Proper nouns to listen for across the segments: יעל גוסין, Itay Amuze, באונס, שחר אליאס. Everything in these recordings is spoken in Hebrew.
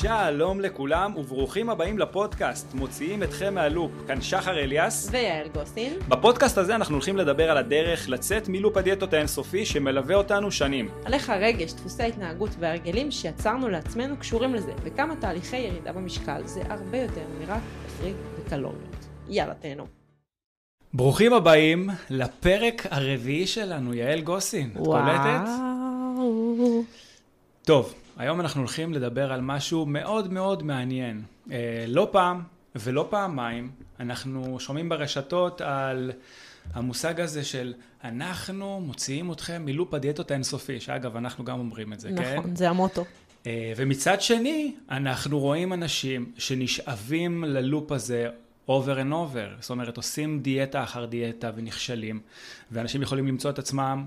שלום לכולם וברוכים הבאים לפודקאסט מוציאים אתכם מהלופ. כאן שחר אליאס ויעל גוסין. בפודקאסט הזה אנחנו הולכים לדבר על הדרך לצאת מלופ הדיאטות האינסופי שמלווה אותנו שנים. על איך הרגש, דפוסי ההתנהגות והרגלים שיצרנו לעצמנו קשורים לזה, וכמה תהליכי ירידה במשקל זה הרבה יותר מרק תפריט וקלוריות. יאללה תהנו. ברוכים הבאים לפרק הרביעי שלנו. יעל גוסין, את קולטת? טוב, היום אנחנו הולכים לדבר על משהו מאוד מאוד מעניין. לא פעם ולא פעמיים אנחנו שומעים ברשתות על המושג הזה של אנחנו מוציאים אתכם מלופ הדיאטות האינסופי, שאגב אנחנו גם אומרים את זה, נכון, כן? נכון, זה המוטו. ומצד שני אנחנו רואים אנשים שנשאבים ללופ הזה over and over, זאת אומרת עושים דיאטה אחר דיאטה ונכשלים, ואנשים יכולים למצוא את עצמם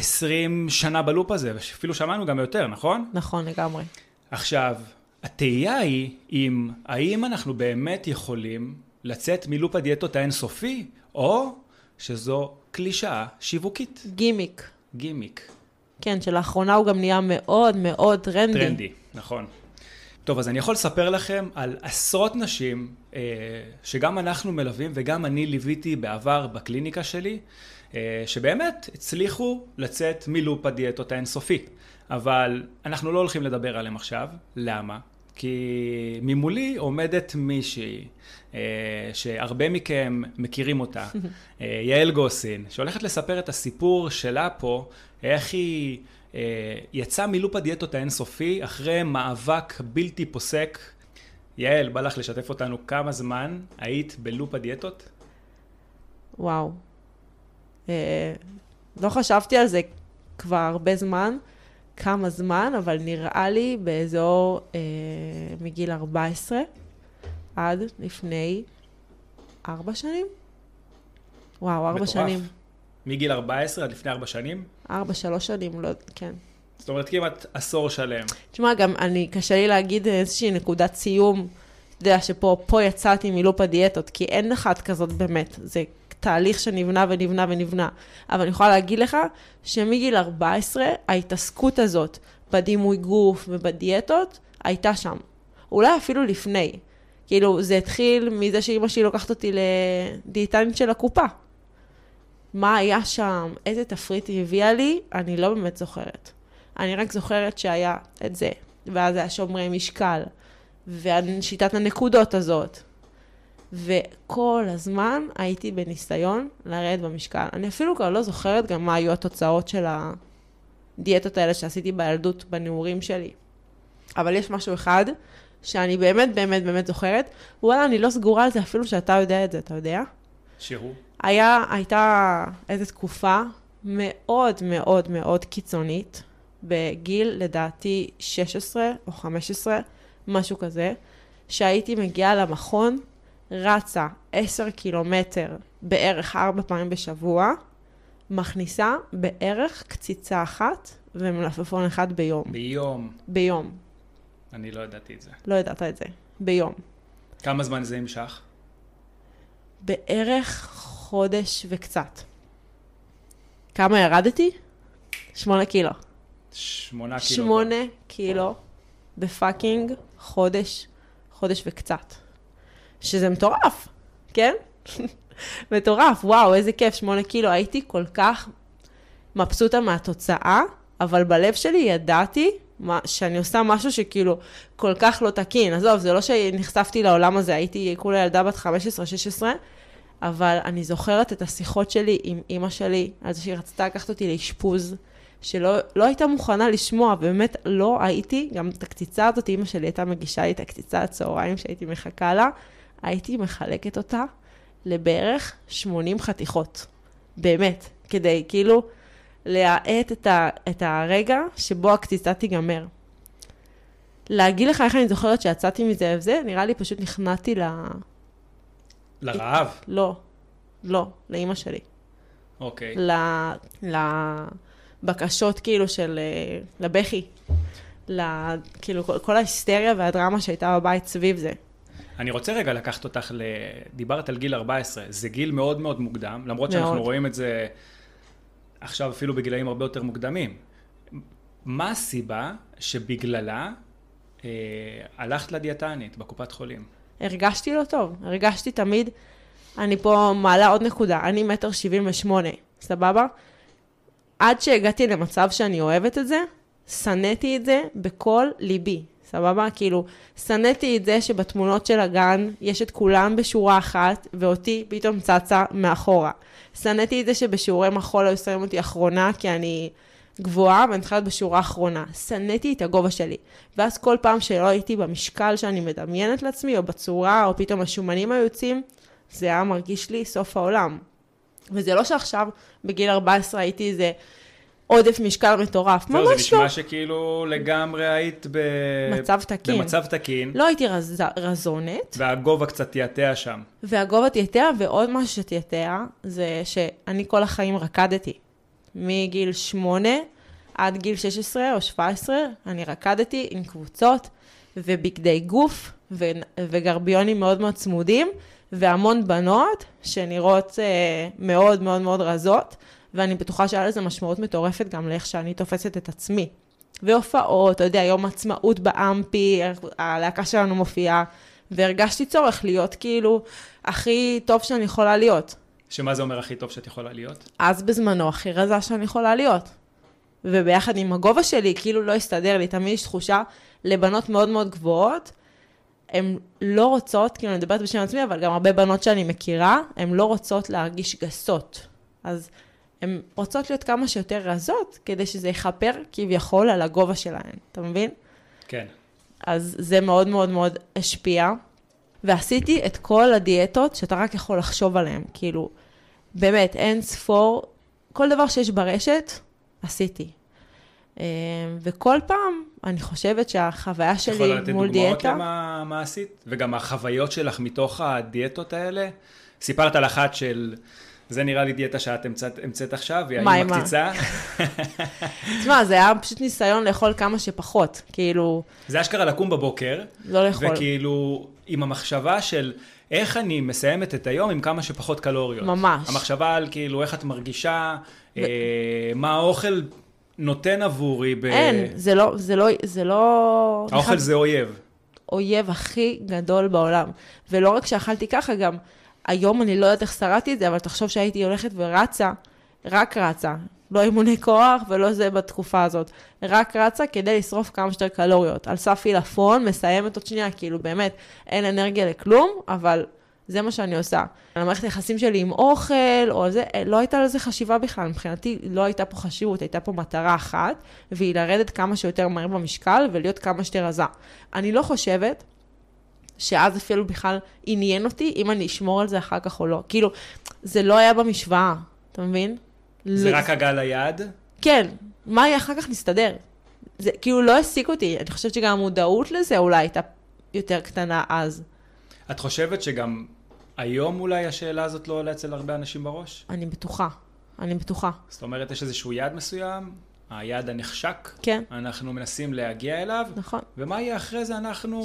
20 שנה בלופ הזה, ואפילו שמענו גם יותר, נכון? נכון, לגמרי. עכשיו, התהייה היא אם האם אנחנו באמת יכולים לצאת מלופ הדיאטות האינסופי, או שזו קלישאה שיווקית. גימיק. גימיק. כן, שלאחרונה הוא גם נהיה מאוד מאוד טרנדי. טרנדי, נכון. טוב, אז אני יכול לספר לכם על עשרות נשים שגם אנחנו מלווים וגם אני ליוויתי בעבר בקליניקה שלי, שבאמת הצליחו לצאת מלופ הדיאטות האינסופי. אבל אנחנו לא הולכים לדבר עליהם עכשיו. למה? כי ממולי עומדת מישהי שהרבה מכם מכירים אותה, יעל גוסין, שהולכת לספר את הסיפור שלה פה, איך היא יצאה מלופ הדיאטות האינסופי אחרי מאבק בלתי פוסק. יעל, בא לך לשתף אותנו כמה זמן היית בלופ הדיאטות? וואו. לא חשבתי על זה כבר הרבה זמן, כמה זמן, אבל נראה לי באזור מגיל 14 עד לפני 4 שנים. וואו, 4 שנים. מגיל 14 עד לפני 4 שנים? 3 שנים, לא, כן. זאת אומרת, כמעט עשור שלם. תשמע, גם אני, קשה לי להגיד איזושהי נקודת סיום, אתה יודע, שפה יצאתי מלופ הדיאטות, כי אין אחת כזאת באמת, זה תהליך שנבנה ונבנה ונבנה. אבל אני יכולה להגיד לך שמגיל 14 ההתעסקות הזאת בדימוי גוף ובדיאטות הייתה שם. אולי אפילו לפני. כאילו זה התחיל מזה שאמא שלי לוקחת אותי לדיאטנית של הקופה. מה היה שם? איזה תפריט היא הביאה לי? אני לא באמת זוכרת. אני רק זוכרת שהיה את זה. ואז היה שומרי משקל. ושיטת הנקודות הזאת. וכל הזמן הייתי בניסיון לרדת במשקל. אני אפילו כבר לא זוכרת גם מה היו התוצאות של הדיאטות האלה שעשיתי בילדות, בנעורים שלי. אבל יש משהו אחד שאני באמת באמת באמת זוכרת. וואלה, אני לא סגורה על זה אפילו שאתה יודע את זה, אתה יודע? שירו. הייתה איזו תקופה מאוד מאוד מאוד קיצונית, בגיל לדעתי 16 או 15, משהו כזה, שהייתי מגיעה למכון, רצה 10 קילומטר בערך 4 פעמים בשבוע, מכניסה בערך קציצה אחת ומלפפון אחד ביום. ביום. ביום. אני לא ידעתי את זה. לא ידעת את זה. ביום. כמה זמן זה המשך? בערך חודש וקצת. כמה ירדתי? 8 קילו. 8 קילו. 8 קילו בפאקינג חודש, חודש וקצת. שזה מטורף, כן? מטורף, וואו, איזה כיף, 8 קילו. הייתי כל כך מבסוטה מהתוצאה, אבל בלב שלי ידעתי שאני עושה משהו שכאילו כל כך לא תקין. עזוב, זה לא שנחשפתי לעולם הזה, הייתי כולה ילדה בת 15-16, אבל אני זוכרת את השיחות שלי עם אמא שלי, על זה שהיא רצתה לקחת אותי לאשפוז, שלא הייתה מוכנה לשמוע, באמת לא הייתי, גם את הקציצה הזאת, אמא שלי הייתה מגישה לי את הקציצה הצהריים שהייתי מחכה לה, הייתי מחלקת אותה לבערך 80 חתיכות, באמת, כדי כאילו להעט את הרגע שבו הקציצה תיגמר. להגיד לך איך אני זוכרת שיצאתי מזה וזה, נראה לי פשוט נכנעתי לרעב? לא, לא, לאמא שלי. אוקיי. בקשות כאילו של לבכי, כאילו כל ההיסטריה והדרמה שהייתה בבית סביב זה. אני רוצה רגע לקחת אותך, דיברת על גיל 14, זה גיל מאוד מאוד מוקדם, למרות שאנחנו רואים את זה עכשיו אפילו בגילאים הרבה יותר מוקדמים. מה הסיבה שבגללה הלכת לדיאטנית בקופת חולים. הרגשתי לא טוב, הרגשתי תמיד, אני פה מעלה עוד נקודה, אני 1.78 מטר, סבבה? עד שהגעתי למצב שאני אוהבת את זה, סניתי את זה בכל ליבי, סבבה? כאילו, סניתי את זה שבתמונות של הגן יש את כולם בשורה אחת, ואותי פתאום צצה מאחורה. סניתי את זה שבשיעורי מחול היו שמים אותי אחרונה, כי אני גבוהה, ואני צריכה להיות בשורה האחרונה. סניתי את הגובה שלי. ואז כל פעם שלא הייתי במשקל שאני מדמיינת לעצמי, או בצורה, או פתאום השומנים היוצאים, זה היה מרגיש לי סוף העולם. וזה לא שעכשיו, בגיל 14 הייתי איזה עודף משקל מטורף. ממש לא. זה נשמע שכאילו לגמרי היית במצב תקין. במצב תקין. לא הייתי רזונת. והגובה קצת תייתע שם. והגובה תייתע, ועוד משהו שתייתע, זה שאני כל החיים רקדתי. מגיל 8 עד גיל 16 או 17, אני רקדתי עם קבוצות ובגדי גוף וגרביונים מאוד מאוד צמודים, והמון בנות שנראות מאוד מאוד מאוד רזות, ואני בטוחה שהיה לזה משמעות מטורפת גם לאיך שאני תופסת את עצמי. והופעות, אתה יודע, יום עצמאות באמפי, הלהקה שלנו מופיעה, והרגשתי צורך להיות כאילו הכי טוב שאני יכולה להיות. שמה זה אומר הכי טוב שאת יכולה להיות? אז בזמנו הכי רזה שאני יכולה להיות. וביחד עם הגובה שלי, כאילו לא הסתדר לי, תמיד יש תחושה לבנות מאוד מאוד גבוהות, הן לא רוצות, כאילו אני מדברת בשם עצמי, אבל גם הרבה בנות שאני מכירה, הן לא רוצות להרגיש גסות. אז הן רוצות להיות כמה שיותר רזות, כדי שזה יחפר כביכול על הגובה שלהן. אתה מבין? כן. אז זה מאוד מאוד מאוד השפיע. ועשיתי את כל הדיאטות שאתה רק יכול לחשוב עליהן, כאילו, באמת, אין ספור, כל דבר שיש ברשת, עשיתי. וכל פעם, אני חושבת שהחוויה שלי מול דיאטה... את יכולה לתת דוגמאות למה מה עשית? וגם החוויות שלך מתוך הדיאטות האלה? סיפרת על אחת של... זה נראה לי דיאטה שאת המצאת עכשיו, היא עם הקציצה. תשמע, זה היה פשוט ניסיון לאכול כמה שפחות, כאילו... זה אשכרה לקום בבוקר. לא לאכול. וכאילו, עם המחשבה של איך אני מסיימת את היום עם כמה שפחות קלוריות. ממש. המחשבה על כאילו איך את מרגישה, מה האוכל נותן עבורי ב... אין, זה לא... האוכל זה אויב. אויב הכי גדול בעולם. ולא רק שאכלתי ככה גם... היום אני לא יודעת איך שרדתי את זה, אבל תחשוב שהייתי הולכת ורצה, רק רצה, לא אימוני כוח ולא זה בתקופה הזאת, רק רצה כדי לשרוף כמה שתי קלוריות, על סף הילפון, מסיימת עוד שנייה, כאילו באמת אין אנרגיה לכלום, אבל זה מה שאני עושה. המערכת היחסים שלי עם אוכל, או זה, לא הייתה לזה חשיבה בכלל, מבחינתי לא הייתה פה חשיבות, הייתה פה מטרה אחת, והיא לרדת כמה שיותר מהר במשקל ולהיות כמה שתי רזה. אני לא חושבת, שאז אפילו בכלל עניין אותי, אם אני אשמור על זה אחר כך או לא. כאילו, זה לא היה במשוואה, אתה מבין? זה רק הגל היד? כן, מה היה אחר כך נסתדר? זה כאילו לא הסיק אותי, אני חושבת שגם המודעות לזה אולי הייתה יותר קטנה אז. את חושבת שגם היום אולי השאלה הזאת לא עולה אצל הרבה אנשים בראש? אני בטוחה, אני בטוחה. זאת אומרת, יש איזשהו יד מסוים? היד הנחשק? כן. אנחנו מנסים להגיע אליו? נכון. ומה יהיה אחרי זה אנחנו...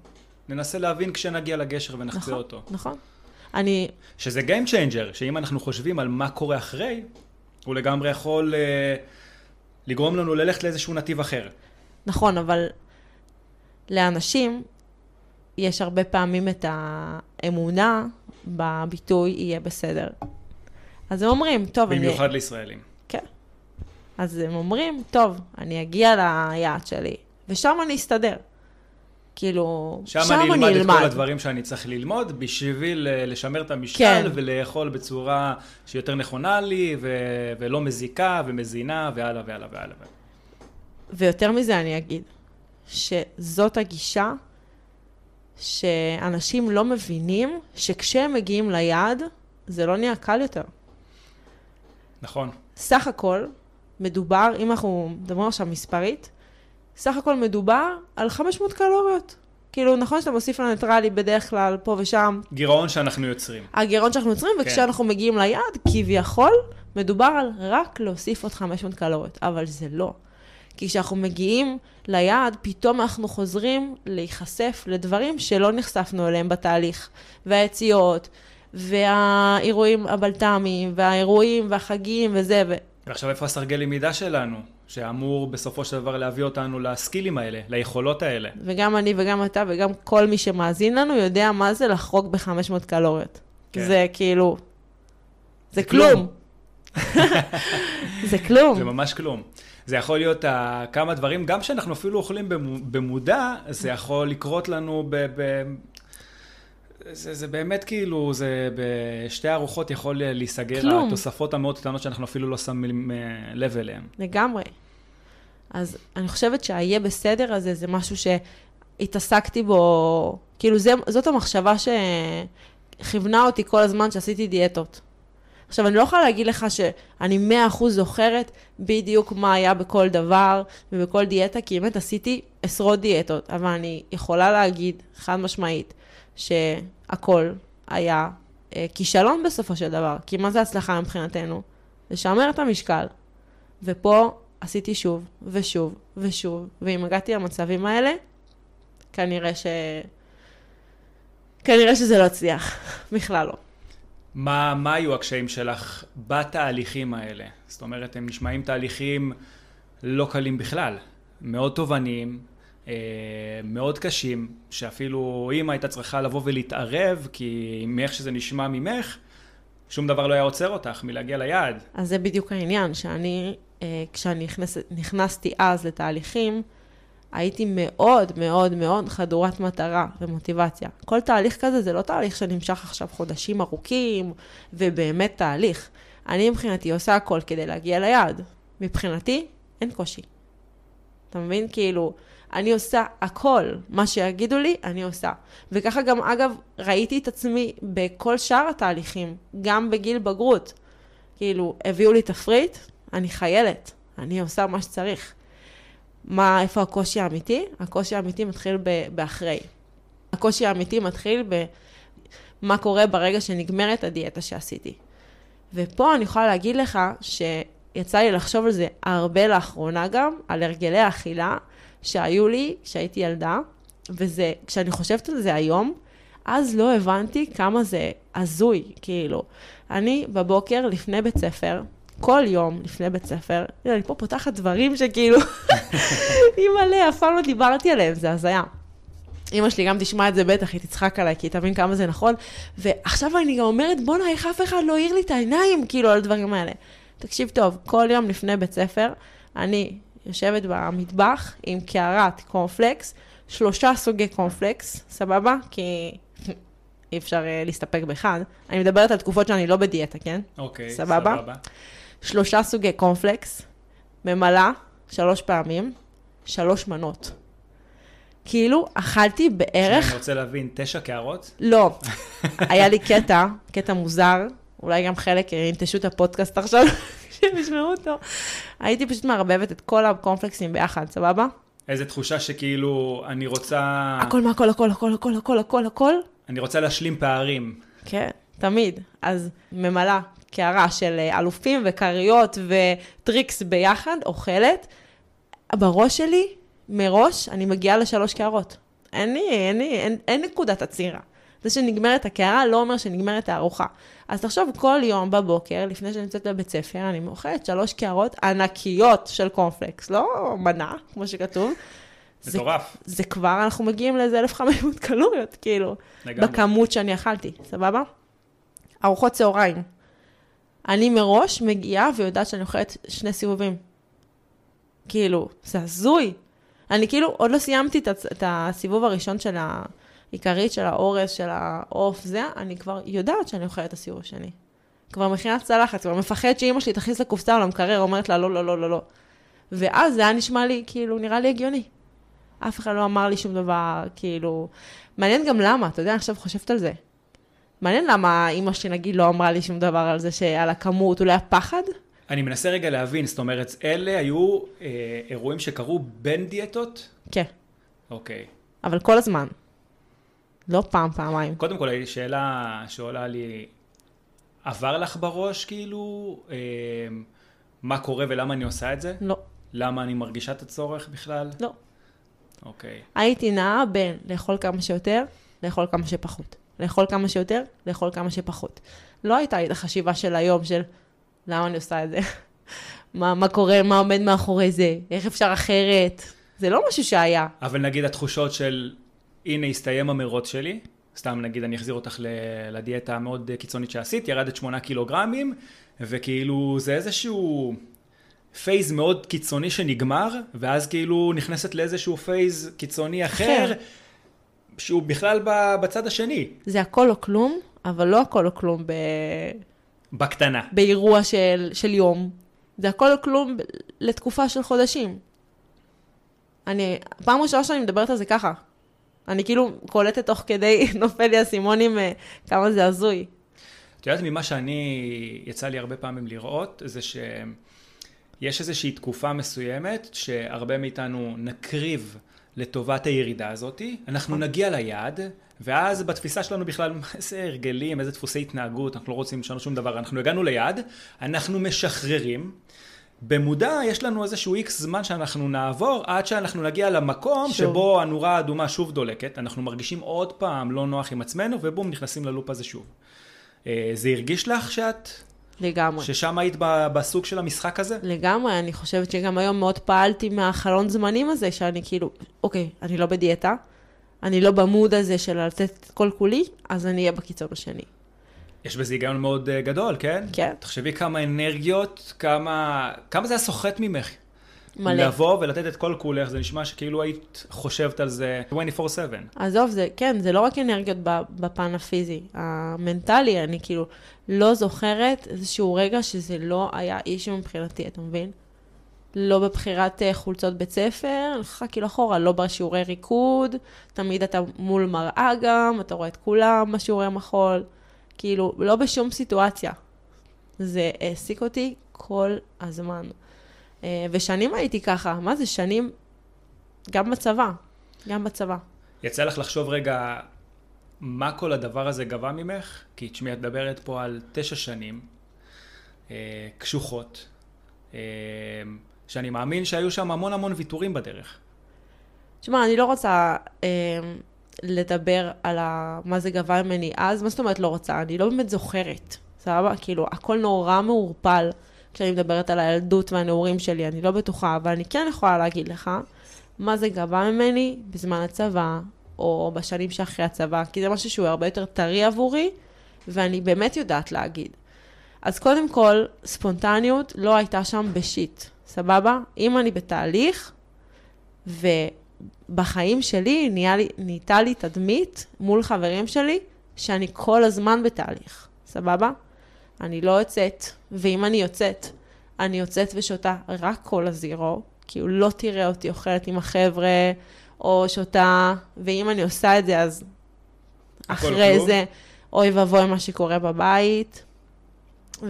כן. ננסה להבין כשנגיע לגשר ונחצה נכון, אותו. נכון. אני... שזה game changer, שאם אנחנו חושבים על מה קורה אחרי, הוא לגמרי יכול לגרום לנו ללכת לאיזשהו נתיב אחר. נכון, אבל לאנשים יש הרבה פעמים את האמונה בביטוי יהיה בסדר. אז הם אומרים, טוב... במיוחד אני... לישראלים. כן. אז הם אומרים, טוב, אני אגיע ליעד שלי, ושם אני אסתדר. כאילו, שם אני אלמד את כל הדברים שאני צריך ללמוד, בשביל לשמר את המשקל כן. ולאכול בצורה שיותר נכונה לי, ולא מזיקה ומזינה, והלאה והלאה והלאה. ויותר מזה אני אגיד, שזאת הגישה שאנשים לא מבינים, שכשהם מגיעים ליעד, זה לא נהיה קל יותר. נכון. סך הכל, מדובר, אם אנחנו מדברים עכשיו מספרית, סך הכל מדובר על 500 קלוריות. כאילו, נכון שאתה מוסיף לניטרלי בדרך כלל, פה ושם. גירעון שאנחנו יוצרים. הגירעון שאנחנו יוצרים, כן. וכשאנחנו מגיעים ליעד, כביכול, מדובר על רק להוסיף עוד 500 קלוריות. אבל זה לא. כי כשאנחנו מגיעים ליעד, פתאום אנחנו חוזרים להיחשף לדברים שלא נחשפנו אליהם בתהליך. והיציאות, והאירועים הבלטמיים, והאירועים והחגים וזה. ועכשיו איפה הסרגל למידה שלנו? שאמור בסופו של דבר להביא אותנו לסקילים האלה, ליכולות האלה. וגם אני וגם אתה וגם כל מי שמאזין לנו יודע מה זה לחרוג ב-500 קלוריות. כן. זה כאילו... זה כלום. זה כלום. זה ממש כלום. זה יכול להיות כמה דברים, גם שאנחנו אפילו אוכלים במודע, זה יכול לקרות לנו זה באמת כאילו, זה בשתי ארוחות יכול להיסגר התוספות המאוד קטנות שאנחנו אפילו לא שמים לב אליהן. לגמרי. אז אני חושבת שהיה בסדר הזה, זה משהו שהתעסקתי בו, כאילו זאת המחשבה שכיוונה אותי כל הזמן שעשיתי דיאטות. עכשיו, אני לא יכולה להגיד לך שאני 100% זוכרת בדיוק מה היה בכל דבר ובכל דיאטה, כי באמת עשיתי עשרות דיאטות, אבל אני יכולה להגיד חד משמעית שהכל היה כישלון בסופו של דבר, כי מה זה הצלחה מבחינתנו? לשמר את המשקל. ופה עשיתי שוב ושוב ושוב, ואם הגעתי למצבים האלה, כנראה שזה לא הצליח, בכלל לא. מה היו הקשיים שלך בתהליכים האלה? זאת אומרת, הם נשמעים תהליכים לא קלים בכלל, מאוד תובעניים, מאוד קשים, שאפילו אמא הייתה צריכה לבוא ולהתערב, כי מאיך שזה נשמע ממך, שום דבר לא היה עוצר אותך מלהגיע ליעד. אז זה בדיוק העניין, שאני, כשאני נכנסתי אז לתהליכים, הייתי מאוד מאוד מאוד חדורת מטרה ומוטיבציה. כל תהליך כזה זה לא תהליך שנמשך עכשיו חודשים ארוכים, ובאמת תהליך. אני מבחינתי עושה הכל כדי להגיע ליעד. מבחינתי אין קושי. אתה מבין? כאילו, אני עושה הכל. מה שיגידו לי, אני עושה. וככה גם, אגב, ראיתי את עצמי בכל שאר התהליכים, גם בגיל בגרות. כאילו, הביאו לי תפריט, אני חיילת. אני עושה מה שצריך. איפה הקושי האמיתי? הקושי האמיתי מתחיל באחרי. הקושי האמיתי מתחיל במה קורה ברגע שנגמרת הדיאטה שעשיתי. ופה אני יכולה להגיד לך שיצא לי לחשוב על זה הרבה לאחרונה גם, על הרגלי האכילה שהיו לי כשהייתי ילדה, וזה, כשאני חושבת על זה היום, אז לא הבנתי כמה זה הזוי, כאילו. אני בבוקר לפני בית ספר, כל יום לפני בית ספר, אני פה פותחת דברים שכאילו, אמא לי, אף פעם לא דיברתי עליהם, זה הזיה. אמא שלי גם תשמע את זה בטח, היא תצחק עליי, כי היא תבין כמה זה נכון, ועכשיו אני גם אומרת, בוא נראה איך אף אחד לא העיר לי את העיניים, כאילו, על הדברים האלה. תקשיב טוב, כל יום לפני בית ספר, אני יושבת במטבח עם קערת קורנפלקס, 3 סוגי קורנפלקס, סבבה? כי... אי אפשר להסתפק באחד. אני מדברת על תקופות שאני לא בדיאטה, כן? אוקיי, סבבה. 3 סוגי קורנפלקס, ממלא 3 פעמים, 3 מנות. כאילו, אכלתי בערך... אני רוצה להבין, 9 קערות? לא. היה לי קטע מוזר, אולי גם חלק ינטשו את הפודקאסט עכשיו, שמשמעו אותו. הייתי פשוט מערבבת את כל הקורנפלקסים ביחד, סבבה? איזו תחושה שכאילו, אני רוצה... הכל מה, הכל, הכל, הכל, הכל, הכל, הכל, הכל. אני רוצה להשלים פערים. כן, תמיד. אז ממלא קערה של אלופים וקריות וטריקס ביחד, אוכלת. בראש שלי, מראש, אני מגיעה ל3 קערות. אין נקודת עצירה. זה שנגמרת הקערה לא אומר שנגמרת הארוחה. אז תחשוב, כל יום בבוקר, לפני שאני יוצאת לבית ספר, אני אוכלת 3 קערות ענקיות של קורנפלקס. לא מנה, כמו שכתוב. מטורף. זה כבר, אנחנו מגיעים לאיזה 1,500 קלוריות, כאילו, בכמות שאני אכלתי, סבבה? ארוחות צהריים. אני מראש מגיעה ויודעת שאני אוכלת 2 סיבובים. כאילו, זה הזוי. אני כאילו, עוד לא סיימתי את הסיבוב הראשון של העיקרית, של האורס, של האוף, זה, אני כבר יודעת שאני אוכלת את הסיבוב השני. כבר מכינת צלחת, כבר מפחד שאמא שלי תכניס לקופסה או למקרר, אומרת לה, לא, לא, לא, לא, לא. ואז זה היה נשמע לי, כאילו, נראה לי הגיוני. אף אחד לא אמר לי שום דבר, כאילו... מעניין גם למה, אתה יודע, אני עכשיו חושבת על זה. מעניין למה אמא שלי, נגיד, לא אמרה לי שום דבר על זה, שעל הכמות, אולי הפחד? אני מנסה רגע להבין, זאת אומרת, אלה היו אירועים שקרו בין דיאטות? כן. אוקיי. אבל כל הזמן. לא פעם, פעמיים. קודם כל, שאלה שעולה לי, עבר לך בראש, כאילו, מה קורה ולמה אני עושה את זה? לא. למה אני מרגישה את הצורך בכלל? לא. אוקיי. הייתי נעה בין לאכול כמה שיותר, לאכול כמה שפחות. לאכול כמה שיותר, לאכול כמה שפחות. לא הייתה לי את החשיבה של היום של למה אני עושה את זה. מה קורה, מה עומד מאחורי זה, איך אפשר אחרת, זה לא משהו שהיה. אבל נגיד התחושות של, הנה הסתיים המרוץ שלי, סתם נגיד אני אחזיר אותך לדיאטה המאוד קיצונית שעשית, ירדת 8 קילוגרמים, וכאילו זה איזשהו פייז מאוד קיצוני שנגמר, ואז כאילו נכנסת לאיזשהו פייז קיצוני אחר, שהוא בכלל בצד השני. זה הכל או כלום, אבל לא הכל או כלום בקטנה. באירוע של יום. זה הכל או כלום לתקופה של חודשים. אני, פעם או שלוש אני מדברת על זה ככה. אני כאילו קולטת תוך כדי נופל לי הסימונים, כמה זה הזוי. את יודעת ממה שאני יצא לי הרבה פעמים לראות, זה שיש איזושהי תקופה מסוימת שהרבה מאיתנו נקריב לטובת הירידה הזאת, אנחנו נגיע ליעד, ואז בתפיסה שלנו בכלל, איזה הרגלים, איזה דפוסי התנהגות, אנחנו לא רוצים לשנות שום דבר, אנחנו הגענו ליעד, אנחנו משחררים, במודע יש לנו איזשהו איקס זמן שאנחנו נעבור, עד שאנחנו נגיע למקום שבו הנורה האדומה שוב דולקת, אנחנו מרגישים עוד פעם לא נוח עם עצמנו, ובום, נכנסים ללופ הזה שוב. זה הרגיש לך שאת... לגמרי. ששם היית בסוג של המשחק הזה? לגמרי, אני חושבת שגם היום מאוד פעלתי מהחלון זמנים הזה, שאני כאילו, אוקיי, אני לא בדיאטה, אני לא במוד הזה של לתת כל כולי, אז אני אהיה בקיצון השני. יש בזה היגיון מאוד גדול, כן? כן. תחשבי כמה אנרגיות, כמה זה היה סוחט ממך. מלא. לבוא ולתת את כל כולך, זה נשמע שכאילו היית חושבת על זה 24/7. עזוב, זה, כן, זה לא רק אנרגיות בפן הפיזי, המנטלי, אני כאילו לא זוכרת איזשהו רגע שזה לא היה אישו מבחינתי, אתה מבין? לא בבחירת חולצות בית ספר, לך כאילו אחורה, לא בשיעורי ריקוד, תמיד אתה מול מראה גם, אתה רואה את כולם בשיעורי מחול, כאילו לא בשום סיטואציה. זה העסיק אותי כל הזמן. ושנים הייתי ככה, מה זה שנים? גם בצבא, גם בצבא. יצא לך לחשוב רגע, מה כל הדבר הזה גבה ממך? כי תשמעי, את מדברת פה על 9 שנים, קשוחות, שאני מאמין שהיו שם המון המון ויתורים בדרך. תשמע, אני לא רוצה לדבר על מה זה גבה ממני אז, מה זאת אומרת לא רוצה? אני לא באמת זוכרת, סבבה? כאילו, הכל נורא מאורפל. כשאני מדברת על הילדות והנעורים שלי, אני לא בטוחה, אבל אני כן יכולה להגיד לך מה זה גבה ממני בזמן הצבא, או בשנים שאחרי הצבא, כי זה משהו שהוא הרבה יותר טרי עבורי, ואני באמת יודעת להגיד. אז קודם כל, ספונטניות לא הייתה שם בשיט, סבבה? אם אני בתהליך, ובחיים שלי נהייתה לי תדמית מול חברים שלי, שאני כל הזמן בתהליך, סבבה? אני לא יוצאת, ואם אני יוצאת, אני יוצאת ושותה רק כל הזירו, כי הוא לא תראה אותי אוכלת עם החבר'ה, או שותה, ואם אני עושה את זה, אז אחרי זה, אוי ואבוי מה שקורה בבית, ולא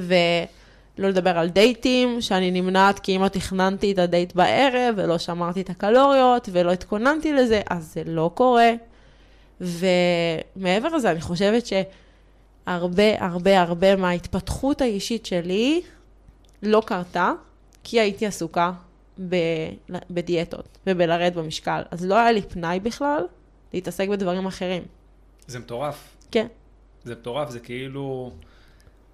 לדבר על דייטים, שאני נמנעת, כי אם לא תכננתי את הדייט בערב, ולא שמרתי את הקלוריות, ולא התכוננתי לזה, אז זה לא קורה, ומעבר לזה, אני חושבת ש... הרבה, הרבה, הרבה מההתפתחות האישית שלי לא קרתה, כי הייתי עסוקה בדיאטות ובלרד במשקל. אז לא היה לי פנאי בכלל להתעסק בדברים אחרים. זה מטורף. כן. זה מטורף, זה כאילו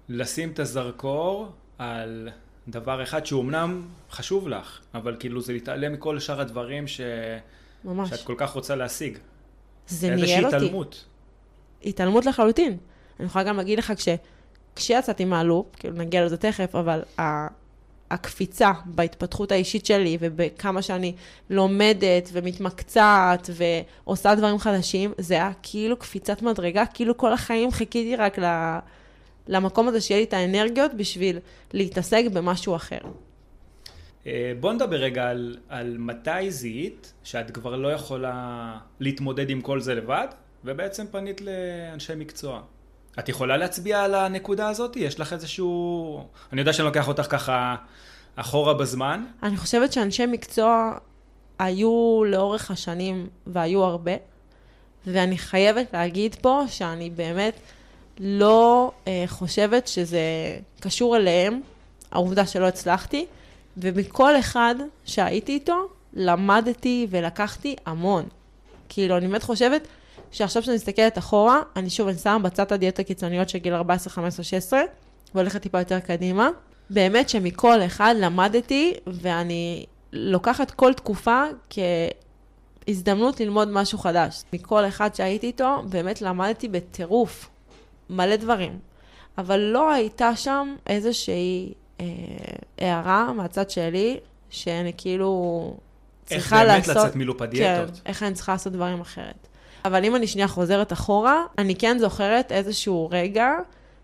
לשים את הזרקור על דבר אחד שהוא אמנם חשוב לך, אבל כאילו זה להתעלם מכל שאר הדברים שאת כל כך רוצה להשיג. זה ניהל אותי. איזושהי התעלמות. התעלמות לחלוטין. אני יכולה גם להגיד לך, כשיצאתי מהלופ, כאילו נגיע לזה תכף, אבל הקפיצה בהתפתחות האישית שלי, ובכמה שאני לומדת ומתמקצעת ועושה דברים חדשים, זה היה כאילו קפיצת מדרגה, כאילו כל החיים חיכיתי רק למקום הזה שיהיה לי את האנרגיות, בשביל להתעסק במשהו אחר. בוא נדבר רגע על מתי זיהית, שאת כבר לא יכולה להתמודד עם כל זה לבד, ובעצם פנית לאנשי מקצוע. את יכולה להצביע על הנקודה הזאת? יש לך איזשהו... אני יודע שאני לוקח אותך ככה אחורה בזמן. אני חושבת שאנשי מקצוע היו לאורך השנים והיו הרבה, ואני חייבת להגיד פה שאני באמת לא חושבת שזה קשור אליהם, העובדה שלא הצלחתי, ומכל אחד שהייתי איתו למדתי ולקחתי המון. כאילו, אני באמת חושבת... שעכשיו שאני מסתכלת אחורה, אני שוב שמה בצד הדיאטה הקיצוניות של גיל 14, 15, 16, והולכת טיפה יותר קדימה, באמת שמכל אחד למדתי, ואני לוקחת כל תקופה כהזדמנות ללמוד משהו חדש. מכל אחד שהייתי איתו, באמת למדתי בטירוף מלא דברים. אבל לא הייתה שם איזושהי הערה מהצד שלי, שאני כאילו צריכה לעשות... איך באמת לצאת מלופדיאטות. כן, איך אני צריכה לעשות דברים אחרת. אבל אם אני שנייה חוזרת אחורה, אני כן זוכרת איזשהו רגע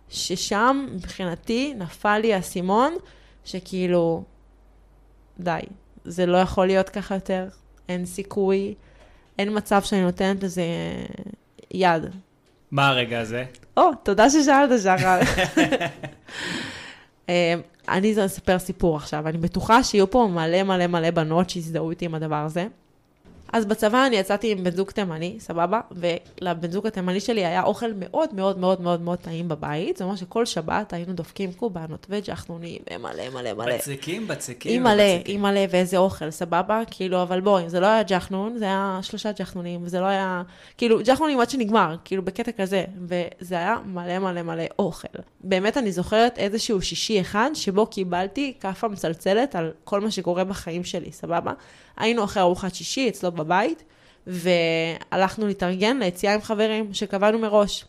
ששם מבחינתי נפל לי הסימון, שכאילו, די, זה לא יכול להיות ככה יותר, אין סיכוי, אין מצב שאני נותנת לזה יד. מה הרגע הזה? תודה ששאלת שחר. אני אספר סיפור עכשיו, אני בטוחה שיהיו פה מלא מלא מלא בנות שהזדהו איתי עם הדבר הזה. אז בצבא אני יצאתי עם בן זוג תימני, סבבה, ולבן זוג התימני שלי היה אוכל מאוד מאוד מאוד מאוד מאוד טעים בבית, זאת אומרת שכל שבת היינו דופקים קובנות וג'חנונים, מלא מלא מלא. בצקים. מלא, ואיזה אוכל, סבבה, כאילו, אבל בואי, זה לא היה ג'חנון, זה היה 3 ג'חנונים, וזה לא היה, כאילו, ג'חנונים עד שנגמר, כאילו, בקטע כזה, וזה היה מלא מלא מלא אוכל. באמת אני זוכרת איזשהו שישי אחד, שבו קיבלתי כף מצלצלת על כל מה שקורה בחיים שלי, סבבה. היינו אחרי ארוחת שישי אצלו בבית, והלכנו להתארגן ליציאה עם חברים שקבענו מראש.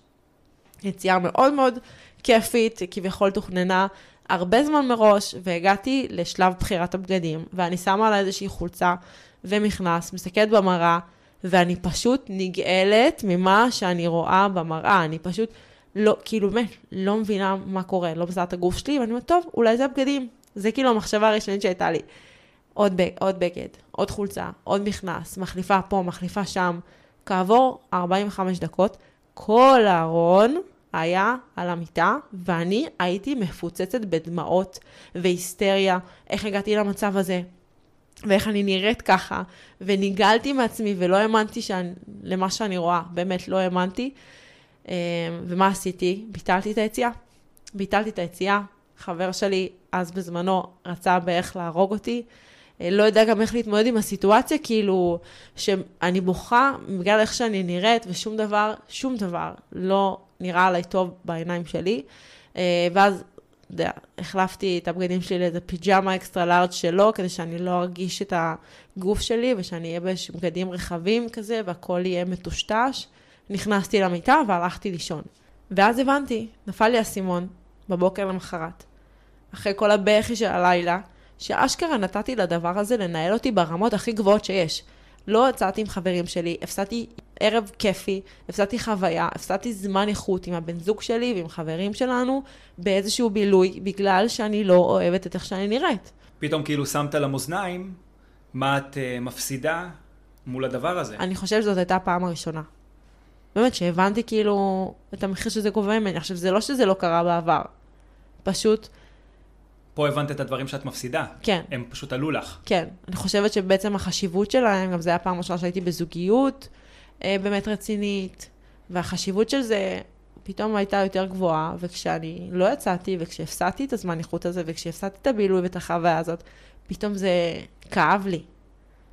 יציאה מאוד מאוד כיפית, כביכול תוכננה הרבה זמן מראש, והגעתי לשלב בחירת הבגדים, ואני שמה עליי איזושהי חולצה ומכנס, מסתכלת במראה, ואני פשוט נגאלת ממה שאני רואה במראה. אני פשוט לא, כאילו, לא מבינה מה קורה, לא מזהה את הגוף שלי, ואני אומרת, טוב, אולי זה הבגדים. זה כאילו המחשבה הראשונית שהייתה לי. עוד בגד, עוד חולצה, עוד מכנס, מחליפה פה, מחליפה שם. כעבור 45 דקות, כל הארון היה על המיטה, ואני הייתי מפוצצת בדמעות והיסטריה. איך הגעתי למצב הזה? ואיך אני נראית ככה? וניגלתי מעצמי ולא האמנתי למה שאני רואה. באמת לא האמנתי. ומה עשיתי? ביטלתי את היציאה. חבר שלי אז בזמנו רצה בערך להרוג אותי. לא יודע גם איך להתמודד עם הסיטואציה, כאילו שאני בוכה בגלל איך שאני נראית, ושום דבר, שום דבר לא נראה עליי טוב בעיניים שלי. ואז החלפתי את הבגדים שלי לאיזה פיג'מה אקסטרה לארג' שלו, כדי שאני לא ארגיש את הגוף שלי, ושאני אהיה בגדים רחבים כזה, והכל יהיה מטושטש. נכנסתי למיטה והלכתי לישון. ואז הבנתי, נפל לי הסימון בבוקר למחרת. אחרי כל הבכי של הלילה, שאשכרה נתתי לדבר הזה לנהל אותי ברמות הכי גבוהות שיש. לא יצאתי עם חברים שלי, הפסדתי ערב כיפי, הפסדתי חוויה, הפסדתי זמן איכות עם הבן זוג שלי ועם חברים שלנו, באיזשהו בילוי, בגלל שאני לא אוהבת את איך שאני נראית. פתאום כאילו שמת למאזניים, מה את מפסידה מול הדבר הזה? אני חושב שזאת הייתה הפעם הראשונה. באמת שהבנתי כאילו את המחיר שזה גובה ממני. עכשיו זה לא שזה לא קרה בעבר. פשוט... פה הבנת את הדברים שאת מפסידה. כן. הם פשוט עלו לך. כן. אני חושבת שבעצם החשיבות שלהם, גם זה היה פעם ראשונה שהייתי בזוגיות באמת רצינית, והחשיבות של זה פתאום הייתה יותר גבוהה, וכשאני לא יצאתי, וכשהפסעתי את הזמן איכות הזה, וכשהפסעתי את הבילוי ואת החוויה הזאת, פתאום זה כאב לי.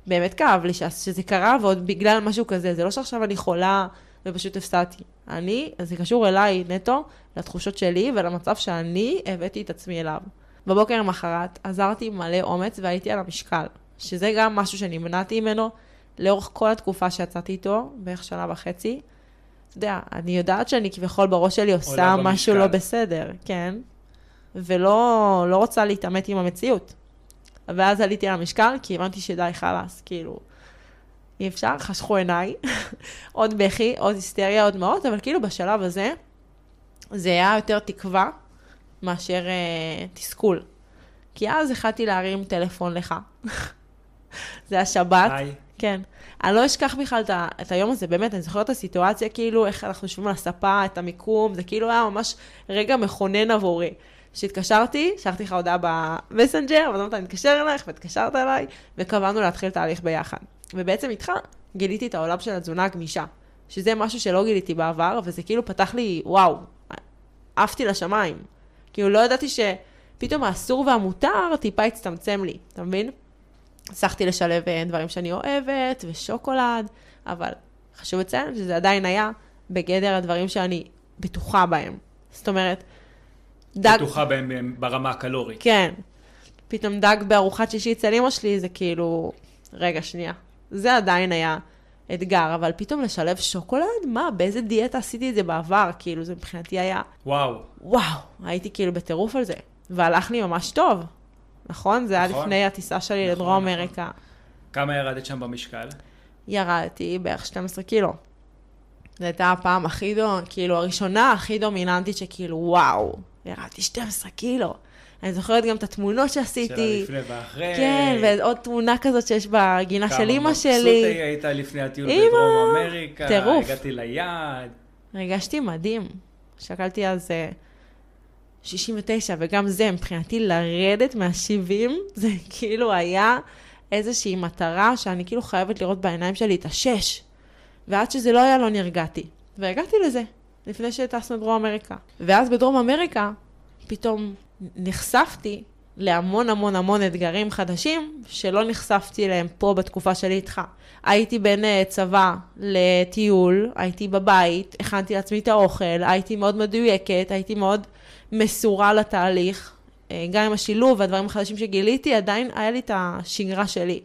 באמת כאב לי שזה קרה, ועוד בגלל משהו כזה. זה לא שעכשיו אני חולה ופשוט הפסעתי. זה קשור אליי נטו, לתחושות שלי ולמצב שאני הבאתי את עצמי אליו. בבוקר המחרת עזרתי מלא אומץ והייתי על המשקל, שזה גם משהו שאני מנעתי ממנו לאורך כל התקופה שיצאתי איתו, בערך 1.5 שנה. אתה יודע, אני יודעת שאני כבכל בראש שלי עושה משהו לא בסדר, כן? ולא רוצה להתאמת עם המציאות. ואז עליתי על המשקל, כי הבנתי שדי חלס, כאילו, אי אפשר, חשכו עיניי, עוד בכי, עוד היסטריה, עוד מאות, אבל כאילו בשלב הזה, זה היה יותר תקווה, מאשר תסכול. כי אז החלטתי להרים טלפון לך. זה השבת. היי. כן. אני לא אשכח בכלל את היום הזה, באמת, אני זוכרת את הסיטואציה, כאילו, איך אנחנו יושבים על הספה, את המיקום, זה כאילו היה ממש רגע מכונן עבורי. כשהתקשרתי, שלחתי לך הודעה במסנג'ר, ואתה מתקשר אליך, והתקשרת אליי, וקבענו להתחיל תהליך ביחד. ובעצם איתך גיליתי את העולם של התזונה הגמישה, שזה משהו שלא גיליתי בעבר, וזה כאילו פתח לי, וואו, עפתי לשמיים. כאילו לא ידעתי שפתאום האסור והמותר טיפה הצטמצם לי, אתה מבין? הצלחתי לשלב דברים שאני אוהבת ושוקולד, אבל חשוב לציין שזה עדיין היה בגדר הדברים שאני בטוחה בהם. זאת אומרת, בטוחה בהם ברמה הקלורית. כן. פתאום דג בארוחת שישי אצל אמא שלי, זה כאילו, רגע, שנייה. זה עדיין היה אתגר, אבל פתאום לשלב שוקולד? מה? באיזה דיאטה עשיתי את זה בעבר? כאילו, זה מבחינתי היה... וואו. וואו, הייתי כאילו בטירוף על זה. והלך לי ממש טוב. נכון? זה היה לפני הטיסה שלי לדרום אמריקה. כמה ירדת שם במשקל? ירדתי בערך 12 קילו. זו הייתה הפעם הכי הראשונה הכי דומיננטית שכאילו, וואו, ירדתי 12 קילו. אני זוכרת גם את התמונות שעשיתי. של לפני ואחרי. כן, ועוד תמונה כזאת שיש בגינה של אמא שלי. כמה מבסוטה הייתה לפני הטיול בדרום אמריקה. טירוף. הגעתי ליעד. הרגשתי מדהים. שקלתי אז 69, וגם זה מבחינתי לרדת מה-70, זה כאילו היה איזושהי מטרה שאני כאילו חייבת לראות בעיניים שלי את ה-6. ועד שזה לא היה לא נרגעתי. והגעתי לזה, לפני שטסנו לדרום אמריקה. ואז בדרום אמריקה, פתאום נחשפתי להמון המון המון אתגרים חדשים, שלא נחשפתי להם פה בתקופה שלי איתך. הייתי בין צבא לטיול, הייתי בבית, הכנתי לעצמי את האוכל, הייתי מאוד מדויקת, הייתי מאוד מסורה לתהליך. גם עם השילוב והדברים החדשים שגיליתי, עדיין היה לי את השגרה שלי.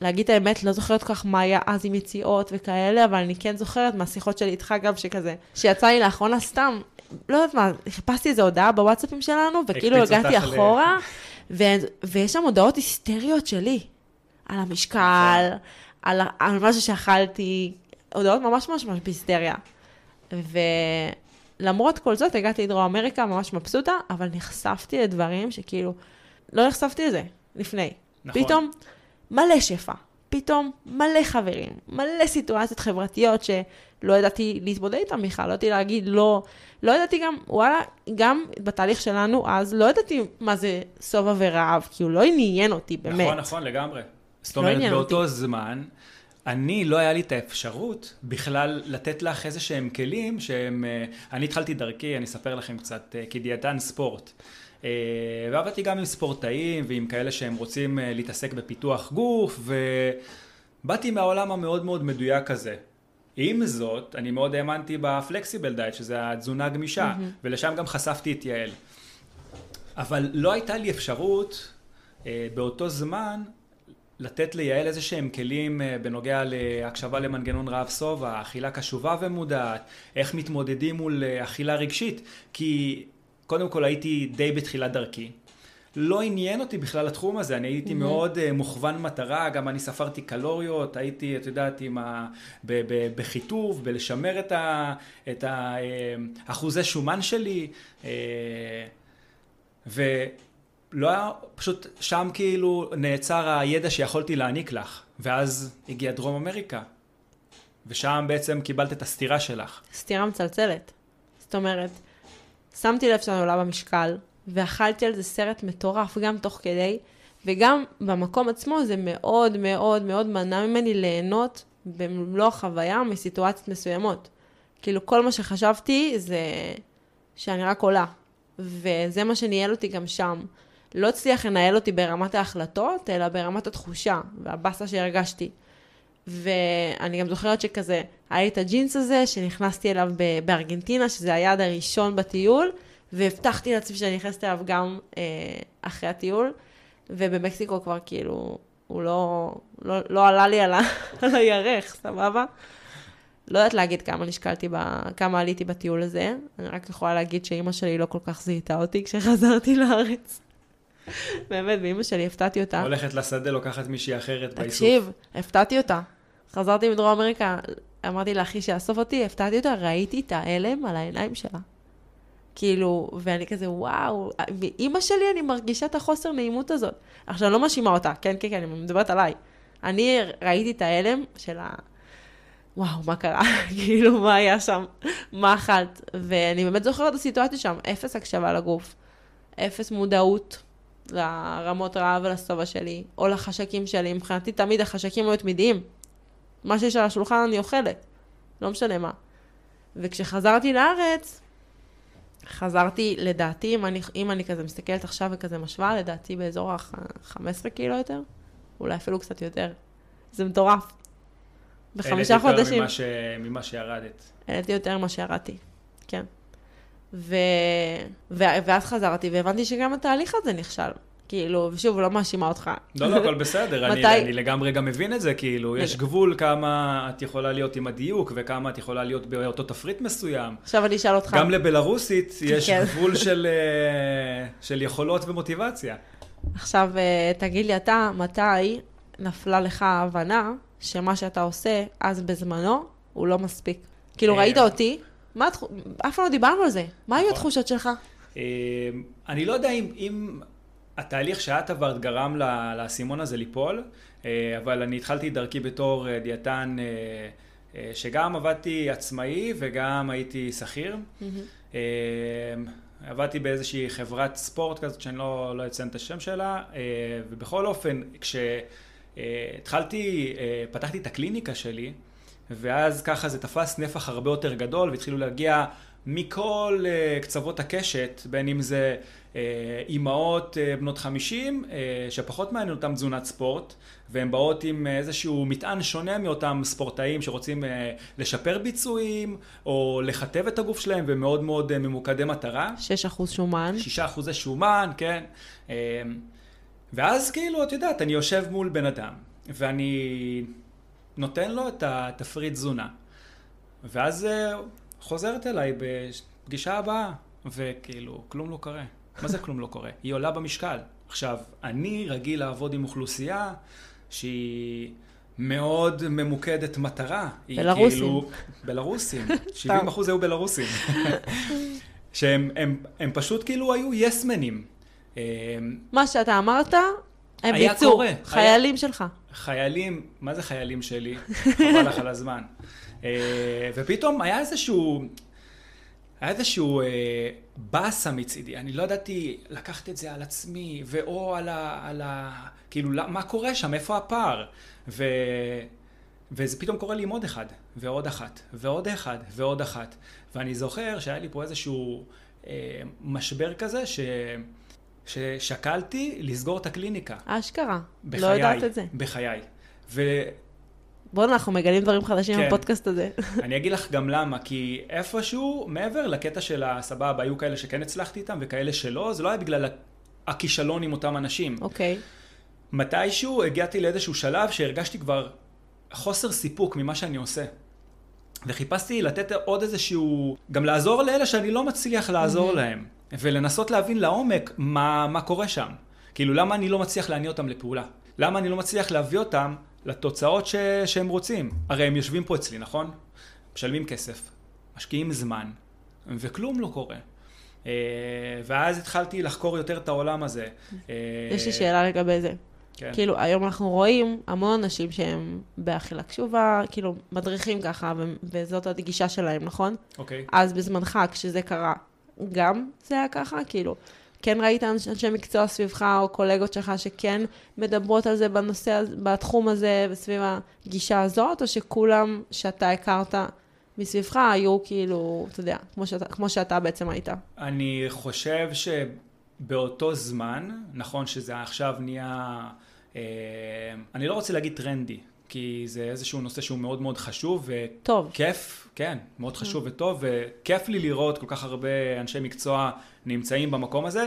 להגיד את האמת, לא זוכרת כך מה היה אז עם יציאות וכאלה, אבל אני כן זוכרת מהשיחות שלי איתך גם שכזה, שיצא לי לאחרונה סתם, לא יודעת מה, חיפשתי איזו הודעה בוואטסאפים שלנו, וכאילו הגעתי אחורה, ויש שם הודעות היסטריות שלי, על המשקל, על משהו שאכלתי, הודעות ממש ממש ממש בהיסטריה. ולמרות כל זאת, הגעתי לדרום אמריקה ממש מבסוטה, אבל נחשפתי לדברים שכאילו, לא נחשפתי לזה לפני. פתאום מלא שפע, פתאום מלא חברים, מלא סיטואציות חברתיות שלא ידעתי להתמודד איתם בכלל, לא ידעתי להגיד לא, לא ידעתי גם, וואלה, גם בתהליך שלנו אז לא ידעתי מה זה סובה ורעב, כי הוא לא עניין אותי באמת. נכון, נכון, לגמרי. זאת אומרת, באותו זמן, אני לא היה לי את האפשרות בכלל לתת לך איזה שהם כלים שהם, אני התחלתי דרכי, אני אספר לכם קצת, כדיאטן ספורט. ועבדתי גם עם ספורטאים ועם כאלה שהם רוצים להתעסק בפיתוח גוף, ובאתי מהעולם המאוד מאוד מדויק הזה. עם זאת, אני מאוד האמנתי בפלקסיבל דייט, שזה התזונה גמישה, ולשם גם חשפתי את יעל. אבל לא הייתה לי אפשרות באותו זמן לתת ליעל איזה שהם כלים בנוגע להקשבה למנגנון רעב סובה, אכילה קשובה ומודעת, איך מתמודדים מול אכילה רגשית, כי קודם כל הייתי די בתחילת דרכי. לא עניין אותי בכלל התחום הזה, אני הייתי מאוד מוכוון מטרה, גם אני ספרתי קלוריות, הייתי, את יודעת, בחיתוב, בלשמר את האחוזי שומן שלי, ולא היה, פשוט שם כאילו נעצר הידע שיכולתי להעניק לך, ואז הגיעה דרום אמריקה, ושם בעצם קיבלת את הסתירה שלך. סתירה מצלצלת, זאת אומרת, שמתי לב שאני עולה במשקל, ואכלתי על זה סרט מטורף גם תוך כדי, וגם במקום עצמו זה מאוד מאוד מאוד מנע ממני ליהנות במלוא חוויה מסיטואציות מסוימות. כאילו כל מה שחשבתי זה שאני רק עולה, וזה מה שניהל אותי גם שם. לא הצליח לנהל אותי ברמת ההחלטות, אלא ברמת התחושה והבאסה שהרגשתי. ואני גם זוכרת שכזה, היה לי את הג'ינס הזה שנכנסתי אליו בארגנטינה, שזה היעד הראשון בטיול, והבטחתי לעצמי שאני נכנסת אליו גם אחרי הטיול, ובמקסיקו כבר כאילו, הוא לא עלה לי על הירך, סבבה? לא יודעת להגיד כמה עליתי בטיול הזה, אני רק יכולה להגיד שאמא שלי לא כל כך זיהתה אותי כשחזרתי לארץ. באמת, ואמא שלי, הפתעתי אותה. הולכת לשדה, לוקחת מישהי אחרת באיסוף. תקשיב, הפתעתי אותה. חזרתי מדרום אמריקה, אמרתי לאחי שיאסוף אותי, הפתעתי אותה, ראיתי את האלם על העיניים שלה. כאילו, ואני כזה, וואו, ואמא שלי, אני מרגישה את החוסר נעימות הזאת. עכשיו, אני לא משימה אותה, כן, אני מדברת עליי. אני ראיתי את האלם של וואו, מה קרה? כאילו, מה היה שם? מה אכלת? ואני באמת זוכרת את הסיטואציה שם, אפס הקשבה לגוף, אפס מודעות. לרמות רעב ולסובה שלי, או לחשקים שלי. מבחינתי תמיד החשקים היו תמידיים. מה שיש על השולחן אני אוכלת. לא משנה מה. וכשחזרתי לארץ, חזרתי לדעתי, אם אני כזה מסתכלת עכשיו וכזה משווה, לדעתי באזור ה-15 קילו יותר, אולי אפילו קצת יותר. זה מטורף. ב5 חודשים. העליתי יותר ממה שירדתי. כן. ואז חזרתי, והבנתי שגם התהליך הזה נכשל. כאילו, ושוב, לא מאשימה אותך. לא, לא, אבל בסדר. אני לגמרי גם מבין את זה, כאילו, יש גבול כמה את יכולה להיות עם הדיוק, וכמה את יכולה להיות באותו תפריט מסוים. עכשיו אני אשאל אותך. גם לבלרוסית יש גבול של יכולות ומוטיבציה. עכשיו, תגיד לי אתה, מתי נפלה לך ההבנה שמה שאתה עושה אז בזמנו הוא לא מספיק? כאילו, ראית אותי? אף לא דיברנו על זה. מה היו התחושות שלך? אני לא יודע אם התהליך שאת עברת גרם לסימון הזה ליפול, אבל אני התחלתי דרכי בתור דיאטן שגם עבדתי עצמאי וגם הייתי שכיר. עבדתי באיזושהי חברת ספורט כזאת שאני לא אציין את השם שלה, ובכל אופן, כשהתחלתי, פתחתי את הקליניקה שלי, ואז ככה זה תפס נפח הרבה יותר גדול, והתחילו להגיע מכל קצוות הקשת, בין אם זה אימהות בנות 50, שפחות מעניין אותם תזונת ספורט, והן באות עם איזשהו מטען שונה מאותם ספורטאים שרוצים לשפר ביצועים, או לחטב את הגוף שלהם, ומאוד מאוד ממוקדי מטרה. 6% שומן. 6% שומן, כן. ואז כאילו, את יודעת, אני יושב מול בן אדם, ואני נותן לו את התפריט תזונה. ואז חוזרת אליי בפגישה הבאה, וכאילו, כלום לא קורה. מה זה כלום לא קורה? היא עולה במשקל. עכשיו, אני רגיל לעבוד עם אוכלוסייה שהיא מאוד ממוקדת מטרה. בלרוסים. כאילו, בלרוסים. 70% היו בלרוסים. שהם פשוט כאילו היו יסמנים. מה שאתה אמרת, הם ביצור. חיילים שלך. חיילים, מה זה חיילים שלי? חבל לך על הזמן. ופתאום היה איזשהו באסה מצידי, אני לא ידעתי לקחת את זה על עצמי, ואו על כאילו, מה קורה שם, איפה הפער? וזה פתאום קורה לי עם עוד אחד, ועוד אחת, ועוד אחד, ועוד אחת. ואני זוכר שהיה לי פה איזשהו משבר כזה, ששקלתי לסגור את הקליניקה. אשכרה, לא יודעת את זה. בחיי. בואו אנחנו מגלים דברים חדשים בפודקאסט הזה. אני אגיד לך גם למה, כי איפשהו מעבר לקטע של הסבבה, היו כאלה שכן הצלחתי איתם וכאלה שלא, זה לא היה בגלל הכישלון עם אותם אנשים. אוקיי. מתישהו הגעתי לאיזשהו שלב שהרגשתי כבר חוסר סיפוק ממה שאני עושה. וחיפשתי לתת עוד איזשהו, גם לעזור לאלה שאני לא מצליח לעזור להם. ולנסות להבין לעומק מה קורה שם. כאילו, למה אני לא מצליח להניע אותם לפעולה? למה אני לא מצליח להביא אותם לתוצאות שהם רוצים? הרי הם יושבים פה אצלי, נכון? משלמים כסף, משקיעים זמן, וכלום לא קורה. ואז התחלתי לחקור יותר את העולם הזה. יש לי שאלה לגבי זה. כן. כאילו, היום אנחנו רואים המון אנשים שהם באכילה קשובה, כאילו, מדריכים ככה, וזאת הגישה שלהם, נכון? אוקיי. אז בזמנך, כשזה קרה, גם זה היה ככה, כאילו, כן ראית אנשי מקצוע סביבך או קולגות שלך שכן מדברות על זה בנושא, בתחום הזה וסביב הגישה הזאת, או שכולם שאתה הכרת מסביבך היו כאילו, אתה יודע, כמו שאתה בעצם היית? אני חושב שבאותו זמן, נכון שזה עכשיו נהיה, אני לא רוצה להגיד טרנדי, כי זה איזשהו נושא שהוא מאוד מאוד חשוב וכיף, כן, מאוד חשוב וטוב, וכיף לי לראות כל כך הרבה אנשי מקצוע נמצאים במקום הזה,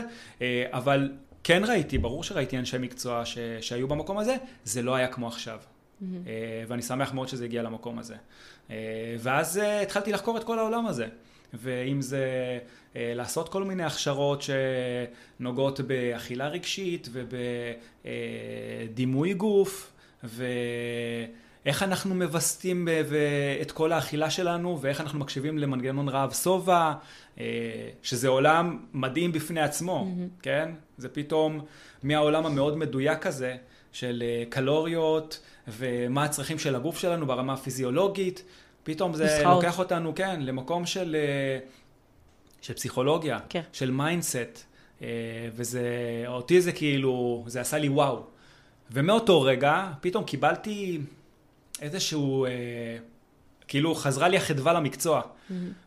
אבל כן ראיתי, ברור שראיתי אנשי מקצוע שהיו במקום הזה, זה לא היה כמו עכשיו, ואני שמח מאוד שזה הגיע למקום הזה. ואז התחלתי לחקור את כל העולם הזה, ואם זה לעשות כל מיני הכשרות שנוגעות באכילה רגשית ובדימוי גוף, ואיך אנחנו מבסטים את כל האכילה שלנו, ואיך אנחנו מקשיבים למנגנון רעב סובה, שזה עולם מדהים בפני עצמו, כן? זה פתאום מהעולם המאוד מדויק הזה, של קלוריות, ומה הצרכים של הגוף שלנו ברמה הפיזיולוגית, פתאום זה לוקח אותנו, כן, למקום של פסיכולוגיה, של מיינדסט, ואותי זה כאילו, זה עשה לי וואו. ומאותו רגע, פתאום קיבלתי איזשהו כאילו חזרה לי החדווה למקצוע.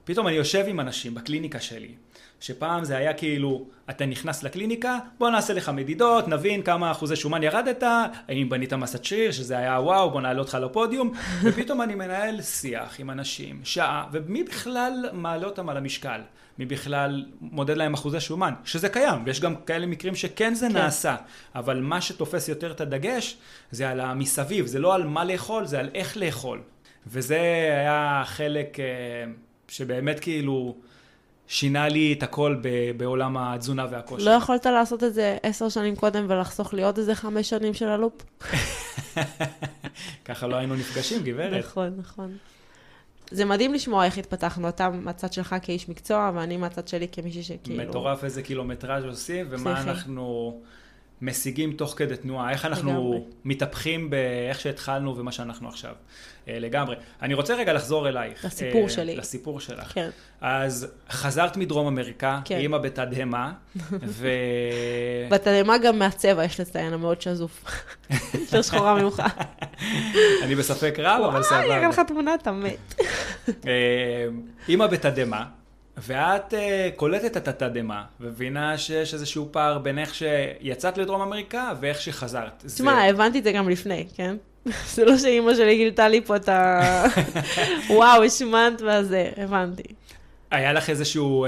פתאום אני יושב עם אנשים בקליניקה שלי, שפעם זה היה כאילו, אתה נכנס לקליניקה, בוא נעשה לך מדידות, נבין כמה אחוזי שומן ירדת, האם בנית מסת שריר, שזה היה וואו, בוא נעלה אותך לפודיום, ופתאום אני מנהל שיח עם אנשים, שעה, ומי בכלל מעלה אותם על המשקל? מי בכלל מודד להם אחוזי שומן? שזה קיים, ויש גם כאלה מקרים שכן זה נעשה, אבל מה שתופס יותר את הדגש, זה על המסביב, זה לא על מה לאכול, זה על איך לאכול. וזה היה חלק שבאמת כאילו שינה לי את הכל בעולם התזונה והכושר. לא יכולת לעשות את זה 10 שנים קודם ולחסוך לי עוד איזה 5 שנים של הלופ? ככה לא היינו נפגשים, גברת. נכון, נכון. זה מדהים לשמוע איך התפתחנו, אתה מהצד שלך כאיש מקצוע ואני מהצד שלי כמישהי שכאילו... מטורף איזה קילומטראז' עושים ומה אנחנו... משיגים תוך כדי תנועה, איך אנחנו מתהפכים באיך שהתחלנו ומה שאנחנו עכשיו לגמרי. אני רוצה רגע לחזור אלייך. לסיפור שלי. לסיפור שלך. כן. אז חזרת מדרום אמריקה, אימא בתדהמה, ו... בתדהמה גם מהצבע, יש לציין, המאוד שזוף. יותר שחורה ממך. אני בספק רב, אבל סבבה. וואי, נראה לך תמונה, אתה מת. אימא בתדהמה. ואת קולטת את התדהמה, ובינה שיש איזשהו פער בין איך שיצאת לדרום אמריקה ואיך שחזרת. תשמע, הבנתי את זה גם לפני, כן? זה לא שאימא שלי גילתה לי פה את ה... וואו, השמנת והזה, הבנתי. היה לך איזשהו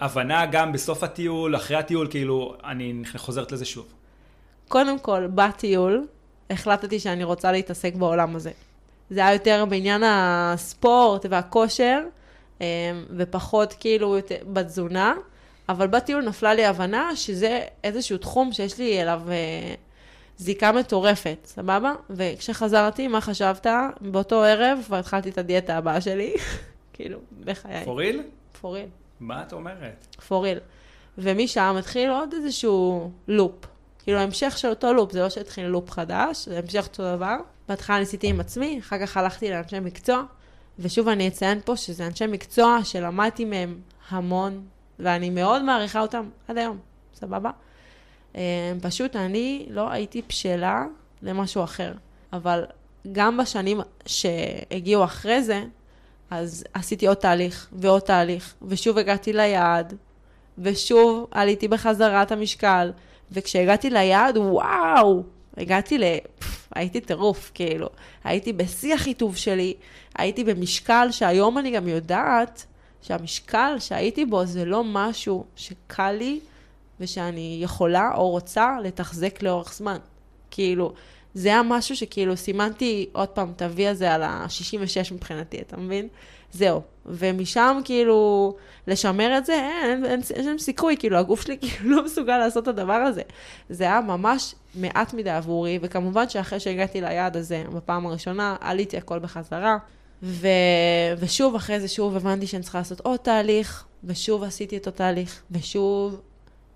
הבנה גם בסוף הטיול, אחרי הטיול, כאילו, אני חוזרת לזה שוב. קודם כל, בטיול, החלטתי שאני רוצה להתעסק בעולם הזה. זה היה יותר בעניין הספורט והכושר, ופחות כאילו בתזונה, אבל בטיול נפלה לי הבנה שזה איזשהו תחום שיש לי אליו זיקה מטורפת, סבבה? וכשחזרתי, מה חשבת? באותו ערב והתחלתי את הדיאטה הבאה שלי, כאילו, בחיי. פוריל? פוריל. מה את אומרת? פוריל. ומשם התחיל עוד איזשהו לופ, כאילו המשך של אותו לופ, זה לא שהתחיל לופ חדש, זה המשך אותו דבר. בהתחלה ניסיתי עם עצמי, אחר כך הלכתי לאנשי מקצוע, ושוב אני אציין פה שזה אנשי מקצוע שלמדתי מהם המון, ואני מאוד מעריכה אותם עד היום, סבבה? פשוט אני לא הייתי בשלה למשהו אחר, אבל גם בשנים שהגיעו אחרי זה, אז עשיתי עוד תהליך ועוד תהליך, ושוב הגעתי ליעד, ושוב עליתי בחזרת המשקל, וכשהגעתי ליעד, וואו! הגעתי ל... הייתי טירוף, כאילו. הייתי בשיא החיטוב שלי, הייתי במשקל שהיום אני גם יודעת שהמשקל שהייתי בו זה לא משהו שקל לי ושאני יכולה או רוצה לתחזק לאורך זמן. כאילו, זה היה משהו שכאילו סימנתי עוד פעם תביא הזה על ה-66 מבחינתי, אתה מבין? זהו. ומשם כאילו לשמר את זה, אין סיכוי, כאילו הגוף שלי כאילו לא מסוגל לעשות את הדבר הזה. זה היה ממש מעט מדי עבורי, וכמובן שאחרי שהגעתי ליעד הזה בפעם הראשונה, עליתי הכל בחזרה, ושוב אחרי זה שוב הבנתי שאני צריכה לעשות עוד תהליך, ושוב עשיתי אותו תהליך, ושוב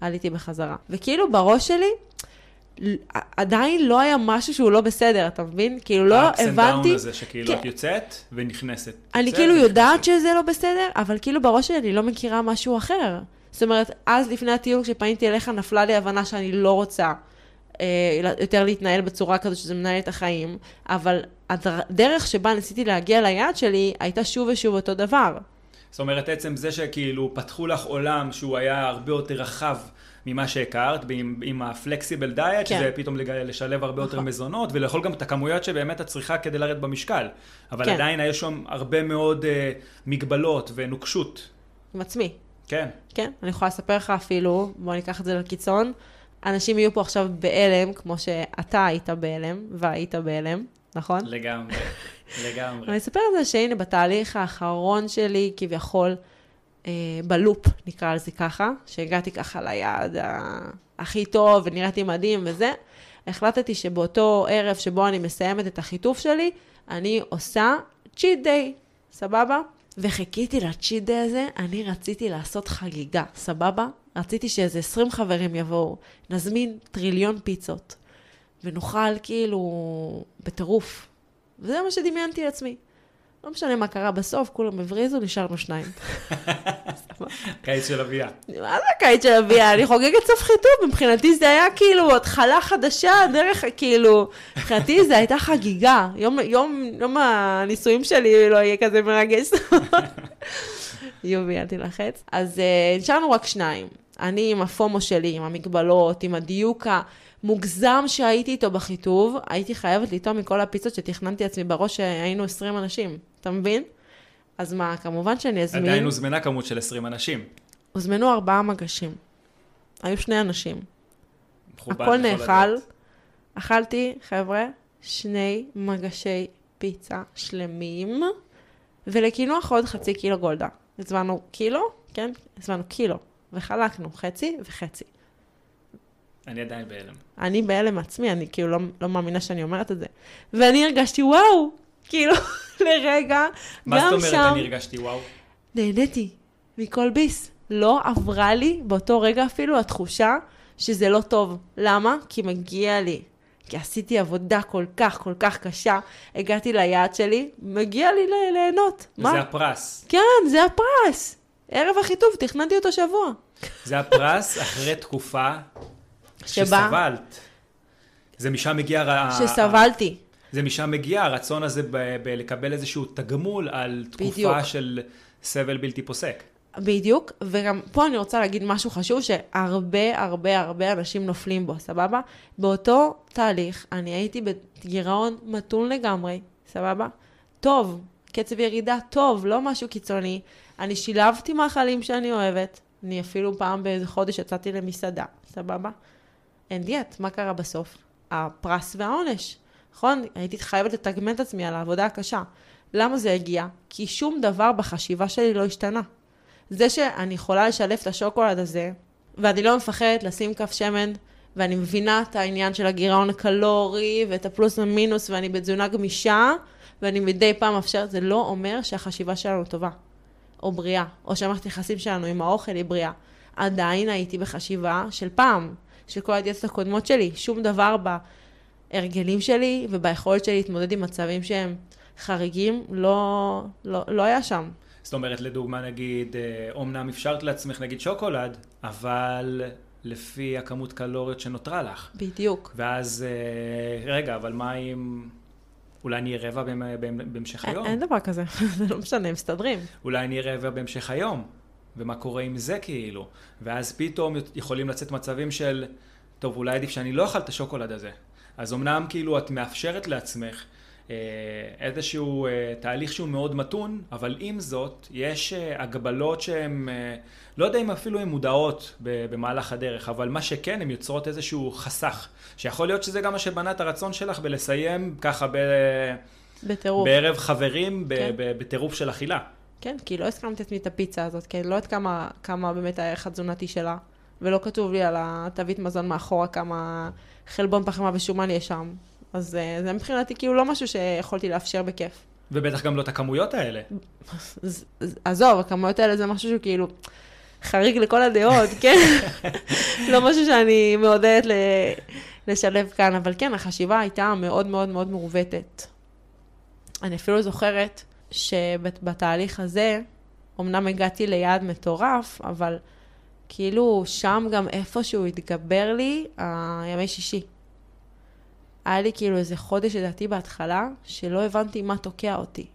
עליתי בחזרה. וכאילו בראש שלי, עדיין לא היה משהו שהוא לא בסדר, אתה מבין? כאילו לא הבנתי... האפסנדאון הזה שכאילו את יוצאת ונכנסת. אני כאילו יודעת שזה לא בסדר, אבל כאילו בראש שלי אני לא מכירה משהו אחר. זאת אומרת, אז לפני הטיול כשפניתי אליך נפלה לי הבנה שאני לא רוצה יותר להתנהל בצורה כזו שזה מנהל את החיים, אבל הדרך שבה ניסיתי להגיע ליעד שלי הייתה שוב ושוב אותו דבר. זאת אומרת, עצם זה שכאילו פתחו לך עולם שהוא היה הרבה יותר רחב ממה שהכרת, עם הפלקסיבל דייט, שזה פתאום לשלב הרבה יותר מזונות, ולאכול גם את הכמויות שבאמת את צריכה כדי לרדת במשקל. אבל עדיין יש שם הרבה מאוד מגבלות ונוקשות. עם עצמי. כן. כן, אני יכולה לספר לך אפילו, בוא ניקח את זה לקיצון, אנשים יהיו פה עכשיו בעלם, כמו שאתה היית בעלם, והיית בעלם, נכון? לגמרי, לגמרי. אני אספר את זה שהנה בתהליך האחרון שלי, כביכול, בלופ, נקרא לזה ככה, שהגעתי ככה ליעד הכי טוב ונראיתי מדהים וזה, החלטתי שבאותו ערב שבו אני מסיימת את החיתוף שלי, אני עושה צ'יט דיי, סבבה? וחיכיתי לצ'יט דיי הזה, אני רציתי לעשות חגיגה, סבבה? רציתי שאיזה 20 חברים יבואו, נזמין טריליון פיצות, ונאכל כאילו בטירוף. וזה מה שדמיינתי לעצמי. לא משנה מה קרה בסוף, כולם מבריזו, נשארנו שניים. קיץ של אביה. מה זה קיץ של אביה? אני חוגגת סוף חיתום, מבחינתי זה היה כאילו התחלה חדשה, דרך כאילו, מבחינתי זה הייתה חגיגה. יום הניסויים שלי לא יהיה כזה מרגש. יובי, אל תלחץ. אז נשארנו רק שניים. אני עם הפומו שלי, עם המגבלות, עם הדיוק המוגזם שהייתי איתו בחיתוב, הייתי חייבת לטעום מכל הפיצות שתכננתי עצמי בראש שהיינו 20 אנשים, אתה מבין? אז מה, כמובן שאני הזמין... עדיין הוזמנה כמות של 20 אנשים. הוזמנו 4 מגשים. היו 2 אנשים. הכל נאכל. אכלתי, חבר'ה, 2 מגשי פיצה שלמים, ולקינוח עוד חצי קילו גולדה. הזמנו קילו, כן? הזמנו קילו. וחלקנו חצי וחצי. אני עדיין בעלם. אני בעלם עצמי, אני כאילו לא מאמינה שאני אומרת את זה. ואני הרגשתי וואו, כאילו לרגע, גם שם. מה זאת אומרת אני הרגשתי וואו? נהניתי מכל ביס. לא עברה לי באותו רגע אפילו התחושה שזה לא טוב. למה? כי מגיע לי. כי עשיתי עבודה כל כך, כל כך קשה, הגעתי ליעד שלי, מגיע לי ליהנות. זה הפרס. כן, זה הפרס. ערב החיתוב, תכננתי אותו שבוע. זה הפרס אחרי תקופה שסבלת. זה משם מגיע... שסבלתי. זה משם מגיע הרצון הזה לקבל איזשהו תגמול על תקופה של סבל בלתי פוסק. בדיוק, וגם פה אני רוצה להגיד משהו חשוב שהרבה הרבה הרבה אנשים נופלים בו, סבבה? באותו תהליך אני הייתי בגירעון מתון לגמרי, סבבה? טוב, קצב ירידה טוב, לא משהו קיצוני. אני שילבתי מאכלים שאני אוהבת, אני אפילו פעם באיזה חודש יצאתי למסעדה, סבבה? אין דיאט, מה קרה בסוף? הפרס והעונש, נכון? הייתי חייבת לתגמל את עצמי על העבודה הקשה. למה זה הגיע? כי שום דבר בחשיבה שלי לא השתנה. זה שאני יכולה לשלף את השוקולד הזה, ואני לא מפחדת לשים כף שמן, ואני מבינה את העניין של הגירעון הקלורי, ואת הפלוס ומינוס, ואני בתזונה גמישה, ואני מדי פעם אפשר, זה לא אומר שהחשיבה שלנו טובה. או בריאה, או שמחת יחסים שלנו עם האוכל היא בריאה. עדיין הייתי בחשיבה של פעם, של כל הדיאטות הקודמות שלי. שום דבר בהרגלים שלי וביכולת שלי להתמודד עם מצבים שהם חריגים, לא היה שם. זאת אומרת, לדוגמה, נגיד, אומנם אפשרת לעצמך, נגיד, שוקולד, אבל לפי הכמות קלוריות שנותרה לך. בדיוק. ואז, רגע, אבל מה עם... אולי אני ארבע בהמשך היום. אין דבר כזה, זה לא משנה, הם מסתדרים. אולי אני ארבע בהמשך היום, ומה קורה עם זה כאילו? ואז פתאום יכולים לצאת מצבים של, טוב, אולי עדיף שאני לא אכל את השוקולד הזה. אז אמנם כאילו את מאפשרת לעצמך איזשהו תהליך שהוא מאוד מתון, אבל עם זאת יש הגבלות שהן, לא יודע אם אפילו הן מודעות במהלך הדרך, אבל מה שכן הן יוצרות איזשהו חסך, שיכול להיות שזה גם מה שבנה את הרצון שלך בלסיים ככה בערב חברים, כן. בטירוף של אכילה. כן, כי לא הסכמתי את מי את הפיצה הזאת, כי לא יודעת כמה באמת הערך התזונתי שלה, ולא כתוב לי על התווית מזון מאחורה כמה חלבון פחמה ושומן יש שם. אז זה מבחינתי כאילו לא משהו שיכולתי לאפשר בכיף. ובטח גם לא את הכמויות האלה. עזוב, הכמויות האלה זה משהו שהוא כאילו חריג לכל הדעות, כן? לא משהו שאני מעודדת לשלב כאן, אבל כן, החשיבה הייתה מאוד מאוד מאוד מורבטת. אני אפילו זוכרת שבתהליך הזה, אמנם הגעתי ליעד מטורף, אבל כאילו שם גם איפשהו התגבר לי ימי שישי. היה לי כאילו איזה חודש לדעתי בהתחלה, שלא הבנתי מה תוקע אותי.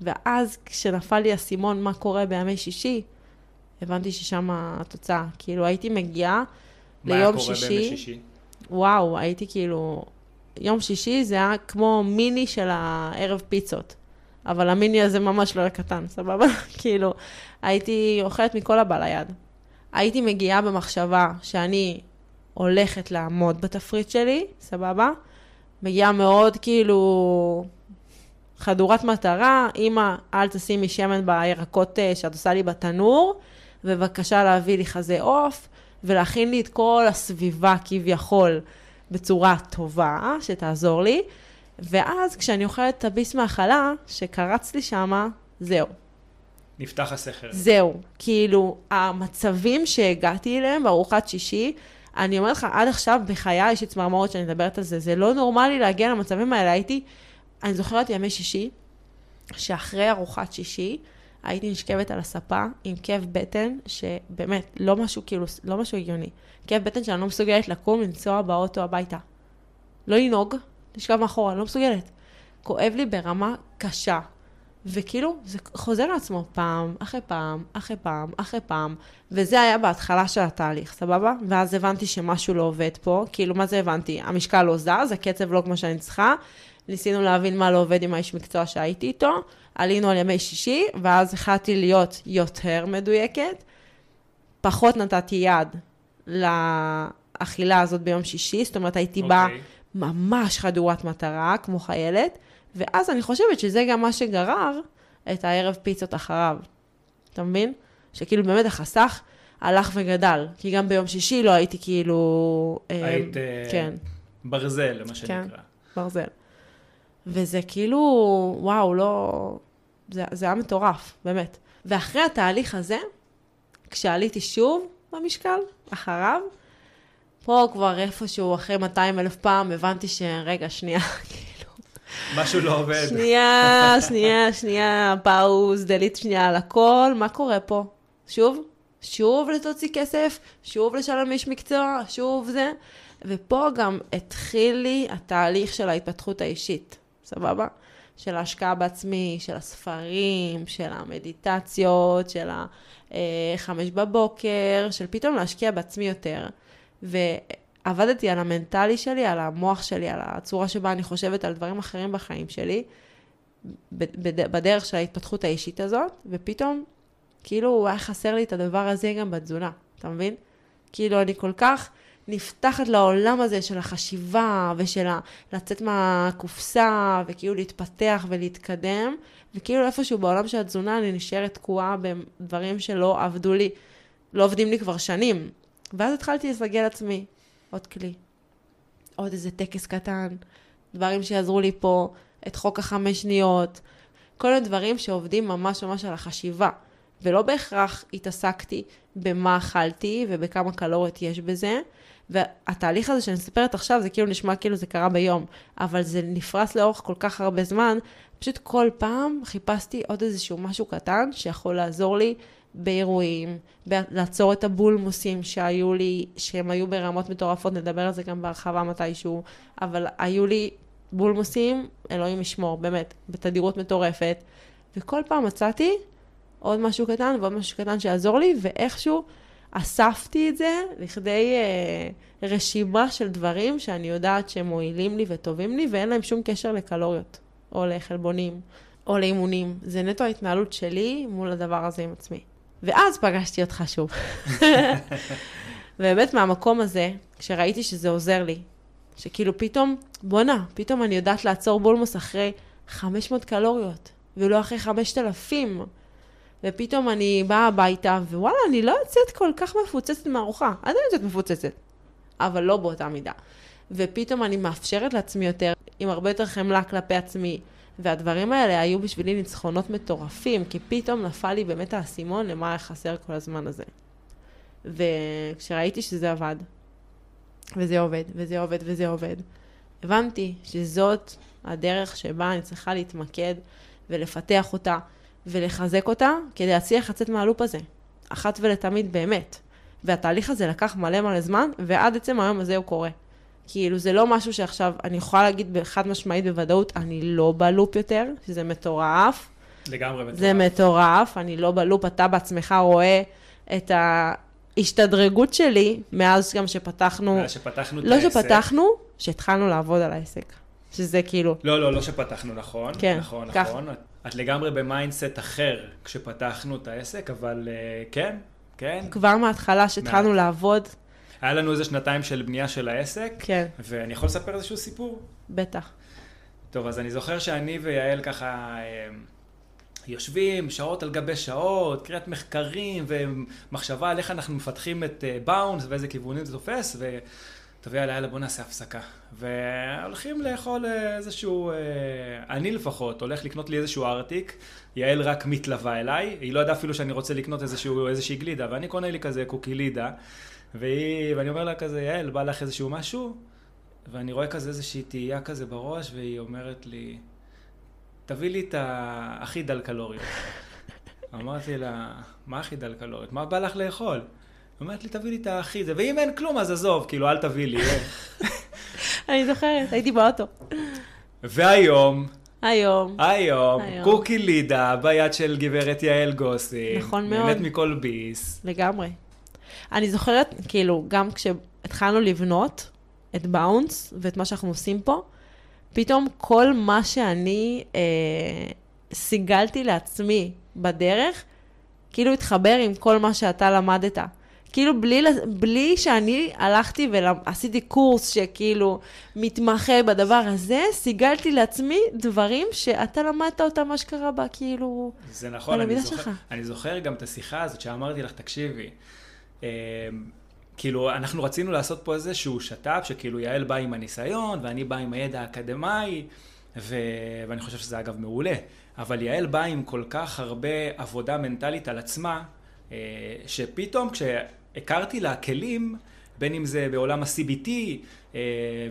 ואז כשנפל לי הסימון מה קורה בימי שישי, הבנתי ששם התוצאה. כאילו הייתי מגיעה ליום שישי. מה קורה בימי שישי? וואו, הייתי כאילו... יום שישי זה היה כמו מיני של הערב פיצות. אבל המיני הזה ממש לא היה קטן, סבבה? כאילו, הייתי אוכלת מכל הבעל היד. הייתי מגיעה במחשבה שאני הולכת לעמוד בתפריט שלי, סבבה? מגיעה מאוד כאילו חדורת מטרה, אמא, אל תשימי שמן בירקות שאת עושה לי בתנור, ובבקשה להביא לי חזה עוף, ולהכין לי את כל הסביבה כביכול בצורה טובה, שתעזור לי, ואז כשאני אוכלת את הביס מהחלה, שקרץ לי שמה, זהו. נפתח הסכר. זהו, כאילו המצבים שהגעתי אליהם בארוחת שישי, אני אומרת לך, עד עכשיו בחיי יש צמרמורת שאני מדברת על זה, זה לא נורמלי להגיע למצבים האלה, הייתי, אני זוכרת ימי שישי, שאחרי ארוחת שישי, הייתי נשכבת על הספה עם כאב בטן, שבאמת, לא משהו כאילו, לא משהו הגיוני. כאב בטן שאני לא מסוגלת לקום, לנסוע באוטו הביתה. לא לנהוג, לשכב מאחורה, לא מסוגלת. כואב לי ברמה קשה. וכאילו, זה חוזר לעצמו פעם, אחרי פעם, אחרי פעם, אחרי פעם. וזה היה בהתחלה של התהליך, סבבה? ואז הבנתי שמשהו לא עובד פה. כאילו, מה זה הבנתי? המשקל לא זז, הקצב לא כמו שאני צריכה. ניסינו להבין מה לא עובד עם האיש מקצוע שהייתי איתו. עלינו על ימי שישי, ואז החלטתי להיות יותר מדויקת. פחות נתתי יד לאכילה הזאת ביום שישי. זאת אומרת, הייתי בה ממש חדורת מטרה, כמו חיילת. ואז אני חושבת שזה גם מה שגרר את הערב פיצות אחריו. אתה מבין? שכאילו באמת החסך הלך וגדל. כי גם ביום שישי לא הייתי כאילו... היית כן. ברזל, למה שנקרא. כן, ברזל. וזה כאילו, וואו, לא... זה היה מטורף, באמת. ואחרי התהליך הזה, כשעליתי שוב במשקל, אחריו, פה כבר איפשהו אחרי 200,000 פעם, הבנתי שרגע, שנייה, כאילו... משהו לא עובד. שנייה, פאוז, דלית שנייה על הכל, מה קורה פה? שוב לתוציא כסף, שוב לשלם איש מקצוע, שוב זה... ופה גם התחיל לי התהליך של ההתפתחות האישית, סבבה? של ההשקעה בעצמי, של הספרים, של המדיטציות, של 5 בבוקר, של פתאום להשקיע בעצמי יותר. ועבדתי על המנטלי שלי, על המוח שלי, על הצורה שבה אני חושבת על דברים אחרים בחיים שלי, בדרך של ההתפתחות האישית הזאת, ופתאום כאילו היה חסר לי את הדבר הזה גם בתזונה, אתה מבין? כאילו אני כל כך... נפתחת לעולם הזה של החשיבה ושל לצאת מהקופסה וכאילו להתפתח ולהתקדם, וכאילו איפשהו בעולם של התזונה אני נשארת תקועה בדברים שלא עבדו לי, לא עובדים לי כבר שנים. ואז התחלתי לסגל עצמי עוד כלי, עוד איזה טקס קטן, דברים שיעזרו לי פה, את חוק 5 שניות, כל הדברים שעובדים ממש ממש על החשיבה. ולא בהכרח התעסקתי במה אכלתי ובכמה קלוריות יש בזה. והתהליך הזה שאני מספרת עכשיו, זה כאילו נשמע כאילו זה קרה ביום, אבל זה נפרס לאורך כל כך הרבה זמן. פשוט כל פעם חיפשתי עוד איזשהו משהו קטן שיכול לעזור לי באירועים, לעצור את הבולמוסים שהיו לי, שהם היו ברמות מטורפות, נדבר על זה גם בהרחבה מתישהו, אבל היו לי בולמוסים, אלוהים ישמור, באמת, בתדירות מטורפת. וכל פעם מצאתי עוד משהו קטן ועוד משהו קטן שיעזור לי, ואיכשהו אספתי את זה לכדי רשימה של דברים שאני יודעת שהם מועילים לי וטובים לי, ואין להם שום קשר לקלוריות, או לחלבונים, או לאימונים. זה נטו ההתנהלות שלי מול הדבר הזה עם עצמי. ואז פגשתי אותך שוב. ובאמת מהמקום הזה, כשראיתי שזה עוזר לי, שכאילו פתאום, פתאום אני יודעת לעצור בולמוס אחרי 500 קלוריות, ולא אחרי 5,000. ופתאום אני באה הביתה, ווואלה, אני לא יוצאת כל כך מפוצצת מהארוחה. אני יוצאת מפוצצת, אבל לא באותה מידה. ופתאום אני מאפשרת לעצמי יותר, עם הרבה יותר חמלה כלפי עצמי. והדברים האלה היו בשבילי ניצחונות מטורפים, כי פתאום נפל לי באמת האסימון למה חסר כל הזמן הזה. וכשראיתי שזה עבד, וזה עובד, הבנתי שזאת הדרך שבה אני צריכה להתמקד ולפתח אותה, ולחזק אותה כדי להצליח לצאת מהלופ הזה. אחת ולתמיד באמת. והתהליך הזה לקח מלא מלא זמן, ועד עצם היום הזה הוא קורה. כאילו זה לא משהו שעכשיו אני יכולה להגיד בחד משמעית בוודאות, אני לא בלופ יותר, שזה מטורף. לגמרי מטורף. זה מטורף, אני לא בלופ, אתה בעצמך רואה את ההשתדרגות שלי, מאז גם שפתחנו... שהתחלנו לעבוד על העסק. שזה כאילו... לא שפתחנו, נכון. כן, נכון. את לגמרי במיינדסט אחר כשפתחנו את העסק, אבל כן. כבר מההתחלה שהתחלנו לעבוד. היה לנו איזה 2 של בנייה של העסק. כן. ואני יכול לספר איזשהו סיפור? בטח. טוב, אז אני זוכר שאני ויעל ככה יושבים שעות על גבי שעות, קריאת מחקרים ומחשבה על איך אנחנו מפתחים את באונס ואיזה כיוונים זה תופס, ו... טוב, יאללה, בוא נעשה הפסקה. והולכים לאכול איזשהו, אני לפחות, הולך לקנות לי איזשהו ארטיק, יעל רק מתלווה אליי, היא לא ידעה אפילו שאני רוצה לקנות איזושהי גלידה, ואני קונה לי כזה קוקילידה, ואני אומר לה כזה, יעל, בא לך איזשהו משהו, ואני רואה כזה איזושהי תהייה כזה בראש, והיא אומרת לי, תביא לי את הכי דל קלוריות. אמרתי לה, מה הכי דל קלוריות? מה בא לך לאכול? אמרתי לי, תביא לי את הכי זה, ואם אין כלום אז עזוב, כאילו אל תביא לי. אני זוכרת, הייתי באוטו. והיום... היום, קוקי לידה ביד של גברת יעל גוסין. נכון מאוד. באמת מכל ביס. לגמרי. אני זוכרת, כאילו, גם כשהתחלנו לבנות את באונס ואת מה שאנחנו עושים פה, פתאום כל מה שאני סיגלתי לעצמי בדרך, כאילו התחבר עם כל מה שאתה למדת. כאילו בלי שאני הלכתי ועשיתי קורס שכאילו מתמחה בדבר הזה, סיגלתי לעצמי דברים שאתה למדת אותם מה שקרה בה, כאילו... זה נכון, אני זוכר גם את השיחה הזאת שאמרתי לך, תקשיבי. כאילו, אנחנו רצינו לעשות פה איזשהו שת"פ, שכאילו יעל בא עם הניסיון ואני בא עם הידע האקדמי, ואני חושב שזה אגב מעולה. אבל יעל בא עם כל כך הרבה עבודה מנטלית על עצמה, שפתאום כשהכרתי לה כלים, בין אם זה בעולם ה-CBT,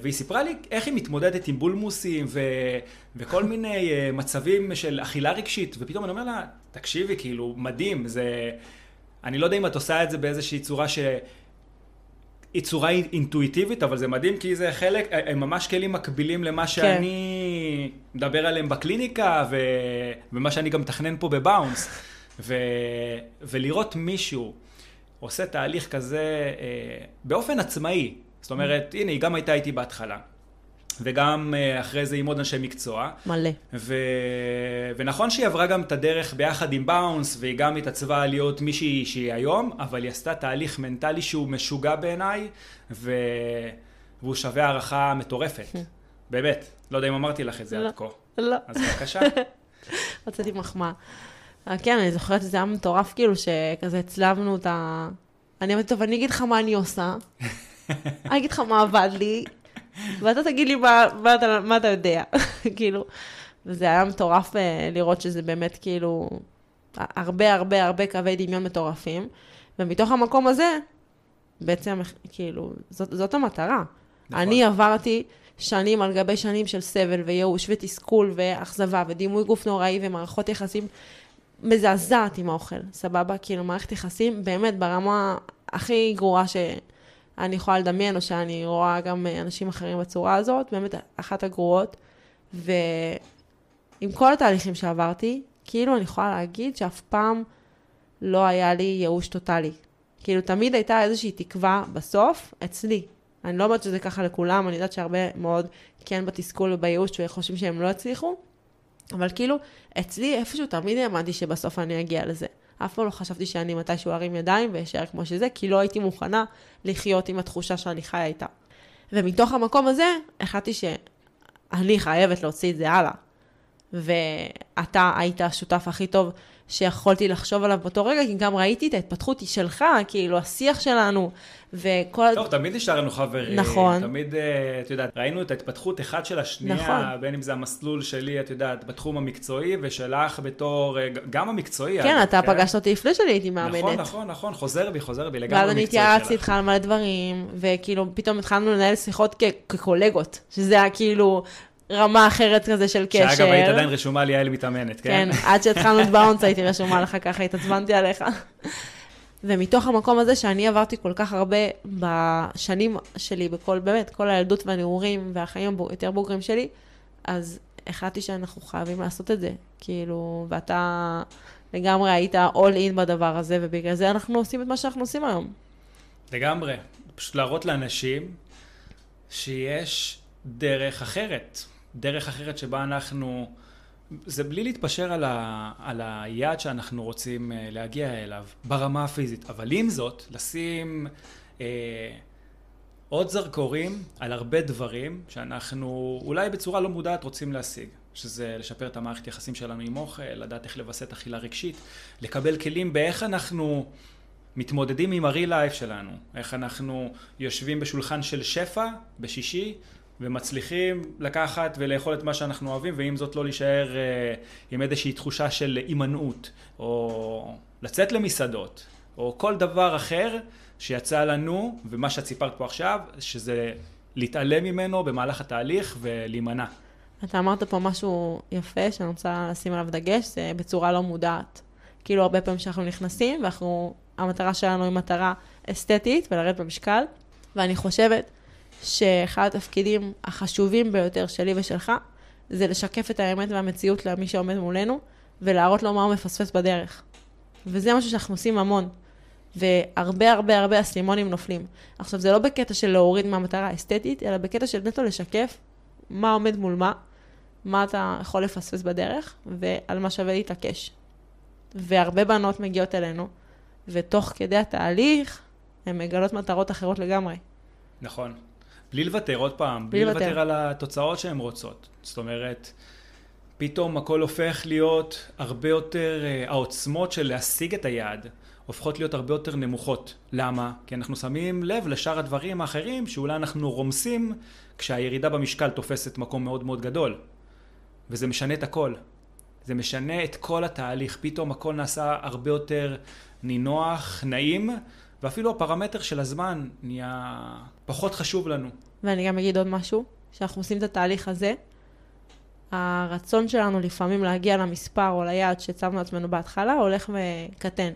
והיא סיפרה לי איך היא מתמודדת עם בולמוסים וכל מיני מצבים של אכילה רגשית, ופתאום אני אומר לה, תקשיבי, כאילו, מדהים, זה... אני לא יודע אם את עושה את זה באיזושהי צורה היא צורה אינטואיטיבית, אבל זה מדהים, כי זה חלק, הם ממש כלים מקבילים למה שאני מדבר עליהם בקליניקה, ומה שאני גם תכנן פה בבאונס. ולראות מישהו עושה תהליך כזה באופן עצמאי. זאת אומרת, הנה, היא גם הייתה איתי בהתחלה, וגם אחרי זה עם עוד אנשי מקצוע. מלא. ונכון שהיא עברה גם את הדרך ביחד עם באונס, והיא גם התעצבה להיות מישהי שהיא היום, אבל היא עשתה תהליך מנטלי שהוא משוגע בעיניי, והוא שווה הערכה מטורפת. באמת. לא יודע אם אמרתי לך את זה עד כה. לא. אז בבקשה. רציתי מחמאה. כן, אני זוכרת שזה היה מטורף, כאילו שכזה הצלבנו את ה... אני אמרתי, טוב, אני אגיד לך מה אני עושה. אני אגיד לך מה עבד לי. ואתה תגיד לי מה אתה יודע, כאילו, וזה היה מטורף לראות שזה באמת כאילו, הרבה הרבה הרבה קווי דמיון מטורפים, ומתוך המקום הזה, בעצם כאילו, זאת המטרה. אני עברתי שנים על גבי שנים של סבל וייאוש ותסכול ואכזבה ודימוי גוף נוראי ומערכות יחסים מזעזעת עם האוכל, סבבה? כאילו מערכת יחסים באמת ברמה הכי גרורה ש... אני יכולה לדמיין, או שאני רואה גם אנשים אחרים בצורה הזאת, באמת אחת הגרועות, ועם כל התהליכים שעברתי, כאילו אני יכולה להגיד שאף פעם לא היה לי ייאוש טוטלי. כאילו תמיד הייתה איזושהי תקווה בסוף אצלי. אני לא יודעת שזה ככה לכולם, אני יודעת שהרבה מאוד כן בתסכול ובייאוש שחושבים שהם לא הצליחו, אבל כאילו אצלי איפשהו תמיד אמרתי שבסוף אני אגיע לזה. אף פעם לא חשבתי שאני מתישהו ארים ידיים ואשאר כמו שזה, כי לא הייתי מוכנה לחיות עם התחושה שאני חיה איתה. ומתוך המקום הזה, החלטתי שאני חייבת להוציא את זה הלאה. ואתה היית השותף הכי טוב שיכולתי לחשוב עליו באותו רגע, כי גם ראיתי את ההתפתחות שלך, כאילו השיח שלנו, וכל... טוב, תמיד נשארנו חברים. נכון. תמיד, את יודעת, ראינו את ההתפתחות אחד של השנייה, נכון. בין אם זה המסלול שלי, את יודעת, בתחום המקצועי, ושלך בתור, גם המקצועי. כן, אתה פגשת אותי לפני שלי, הייתי מאמנת. נכון, חוזר בי, לגמרי המקצועי שלך. ואני התייעצתי איתך על מלא דברים, וכאילו פתאום התחלנו לנהל שיחות כקולגות, שזה היה כאילו... רמה אחרת כזה של קשר. שאגב, היית עדיין רשומה לי, יעל מתאמנת, כן? כן, עד שהתחלנו את באונס הייתי רשומה לך ככה, התעצבנתי עליך. ומתוך המקום הזה שאני עברתי כל כך הרבה בשנים שלי, באמת, כל הילדות והנעורים והחיים יותר בוגרים שלי, אז החלטתי שאנחנו חייבים לעשות את זה. כאילו, ואתה לגמרי היית all in בדבר הזה, ובגלל זה אנחנו עושים את מה שאנחנו עושים היום. לגמרי. פשוט להראות לאנשים שיש דרך אחרת. דרך אחרת שבה אנחנו, זה בלי להתפשר על היעד שאנחנו רוצים להגיע אליו, ברמה הפיזית. אבל עם זאת, לשים עוד זרקורים על הרבה דברים שאנחנו אולי בצורה לא מודעת רוצים להשיג. שזה לשפר את המערכת יחסים שלנו עם אוכל, לדעת איך לבסס אכילה רגשית, לקבל כלים באיך אנחנו מתמודדים עם הריל לייף שלנו. איך אנחנו יושבים בשולחן של שפע בשישי, ומצליחים לקחת ולאכול את מה שאנחנו אוהבים, ועם זאת לא להישאר עם איזושהי תחושה של אימנעות, או לצאת למסעדות, או כל דבר אחר שיצא לנו, ומה שציפרת פה עכשיו, שזה להתעלם ממנו במהלך התהליך ולהימנע. אתה אמרת פה משהו יפה שאני רוצה לשים עליו דגש, זה בצורה לא מודעת. כאילו הרבה פעמים שאנחנו נכנסים, המטרה שלנו היא מטרה אסתטית ולרד במשקל, ואני חושבת שאחד התפקידים החשובים ביותר שלי ושלך, זה לשקף את האמת והמציאות למי שעומד מולנו, ולהראות לו מה הוא מפספס בדרך. וזה משהו שאנחנו עושים המון, והרבה הרבה הרבה אסלימונים נופלים. עכשיו זה לא בקטע של להוריד מהמטרה האסתטית, אלא בקטע של נטו לשקף מה עומד מול מה, מה אתה יכול לפספס בדרך, ועל מה שווה להתעקש. והרבה בנות מגיעות אלינו, ותוך כדי התהליך, הן מגלות מטרות אחרות לגמרי. נכון. בלי לוותר עוד פעם, בלי לוותר על התוצאות שהן רוצות. זאת אומרת, פתאום הכל הופך להיות הרבה יותר, העוצמות של להשיג את היעד, הופכות להיות הרבה יותר נמוכות. למה? כי אנחנו שמים לב לשאר הדברים האחרים, שאולי אנחנו רומסים, כשהירידה במשקל תופסת מקום מאוד מאוד גדול. וזה משנה את הכל. זה משנה את כל התהליך. פתאום הכל נעשה הרבה יותר נינוח, נעים, ואפילו הפרמטר של הזמן נהיה פחות חשוב לנו. ואני גם אגיד עוד משהו, שאנחנו עושים את התהליך הזה, הרצון שלנו לפעמים להגיע למספר או ליעד שצמנו עצמנו בהתחלה, הולך וקטן.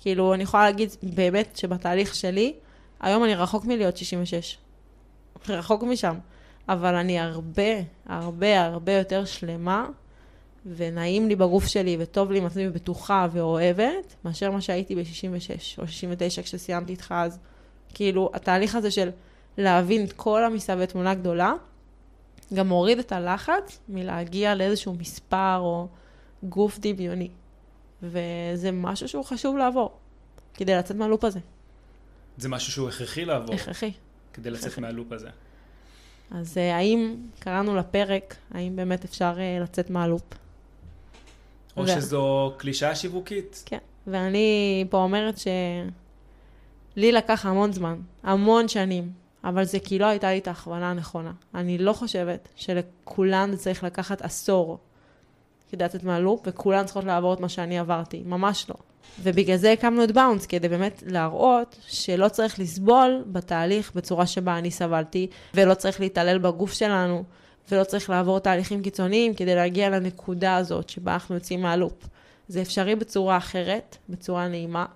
כאילו, אני יכולה להגיד באמת שבתהליך שלי, היום אני רחוק מלהיות 66. רחוק משם. אבל אני הרבה, הרבה, הרבה יותר שלמה, ונעים לי בגוף שלי, וטוב לי עם עצמי בטוחה ואוהבת, מאשר מה שהייתי ב-66 או 69 כשסיימתי איתך אז. כאילו, התהליך הזה של להבין את כל המסביב תמונה גדולה, גם מוריד את הלחץ מלהגיע לאיזשהו מספר או גוף דמיוני. וזה משהו שהוא חשוב לעבור, כדי לצאת מהלופ הזה. זה משהו שהוא הכרחי לעבור. הכרחי. כדי לצאת מהלופ הזה. אז האם קראנו לפרק, האם באמת אפשר לצאת מהלופ? או שזו קלישה שיווקית. כן, ואני פה אומרת שלי לקח המון זמן, המון שנים, אבל זה כי לא הייתה לי את ההכוונה הנכונה. אני לא חושבת שלכולן צריך לקחת עשור כדי לצאת מהלופ, וכולן צריכות לעבור את מה שאני עברתי, ממש לא. ובגלל זה הקמנו את באונס, כדי באמת להראות שלא צריך לסבול בתהליך בצורה שבה אני סבלתי, ולא צריך להתעלל בגוף שלנו, ולא צריך לעבור תהליכים קיצוניים כדי להגיע לנקודה הזאת שבה אנחנו יוצאים מהלופ. זה אפשרי בצורה אחרת, בצורה נעימה,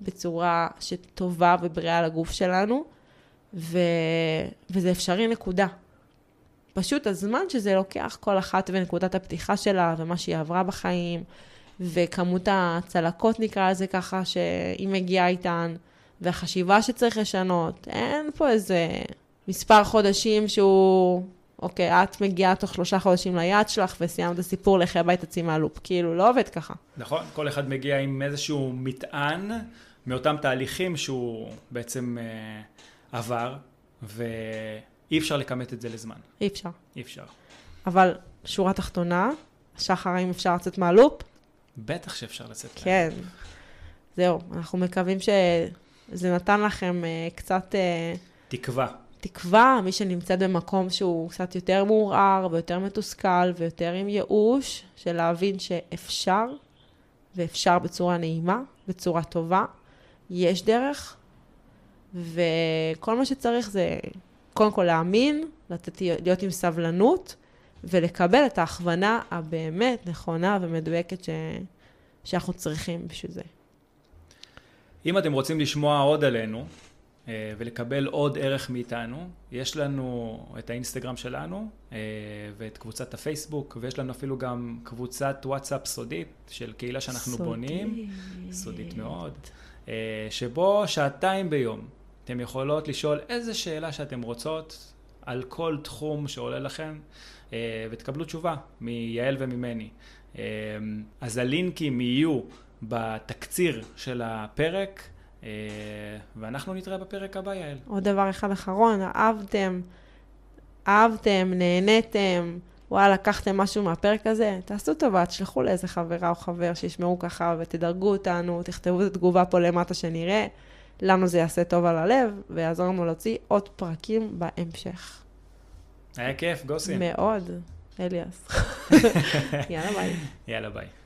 בצורה שטובה ובריאה לגוף שלנו, וזה אפשרי נקודה. פשוט הזמן שזה לוקח כל אחת ונקודת הפתיחה שלה, ומה שהיא עברה בחיים, וכמות הצלקות נקרא לזה ככה שהיא מגיעה איתן, והחשיבה שצריך לשנות, אין פה איזה מספר חודשים שהוא, אוקיי, את מגיעה תוך 3 חודשים ליד שלך, וסיימת הסיפור לך הבית תצאי מהלופ, כאילו לא עובד ככה. נכון, כל אחד מגיע עם איזשהו מטען, מאותם תהליכים שהוא בעצם עבר, ואי אפשר לקמת את זה לזמן. אי אפשר. אי אפשר. אבל שורה תחתונה, שחר, האם אפשר לצאת מהלופ? בטח שאפשר לצאת. כן. להם. זהו, אנחנו מקווים שזה נתן לכם קצת... תקווה. תקווה, מי שנמצאת במקום שהוא קצת יותר מעורער, ויותר מתוסכל, ויותר עם ייאוש, של להבין שאפשר, ואפשר בצורה נעימה, בצורה טובה, יש דרך, וכל מה שצריך זה קודם כל להאמין, להיות עם סבלנות, ולקבל את ההכוונה הבאמת נכונה ומדויקת שאנחנו צריכים בשביל זה. אם אתם רוצים לשמוע עוד עלינו ולקבל עוד ערך מאיתנו, יש לנו את האינסטגרם שלנו ואת קבוצת הפייסבוק, ויש לנו אפילו גם קבוצת וואטסאפ סודית של קהילה שאנחנו בונים. סודית מאוד. שבו 2 ביום אתם יכולות לשאול איזה שאלה שאתם רוצות על כל תחום שעולה לכם, ותקבלו תשובה מיעל וממני. אז הלינקים יהיו בתקציר של הפרק, ואנחנו נתראה בפרק הבא, יעל. עוד דבר אחד אחרון, אהבתם, נהניתם, וואלה, לקחתם משהו מהפרק הזה, תעשו טובה, תשלחו לאיזה חברה או חבר שישמעו ככה, ותדרגו אותנו, תכתבו את התגובה פה למטה שנראה, לנו זה יעשה טוב על הלב, ויעזור לנו להוציא עוד פרקים בהמשך. היה כיף, גוסין. מאוד. אליאס. יאללה ביי. יאללה ביי.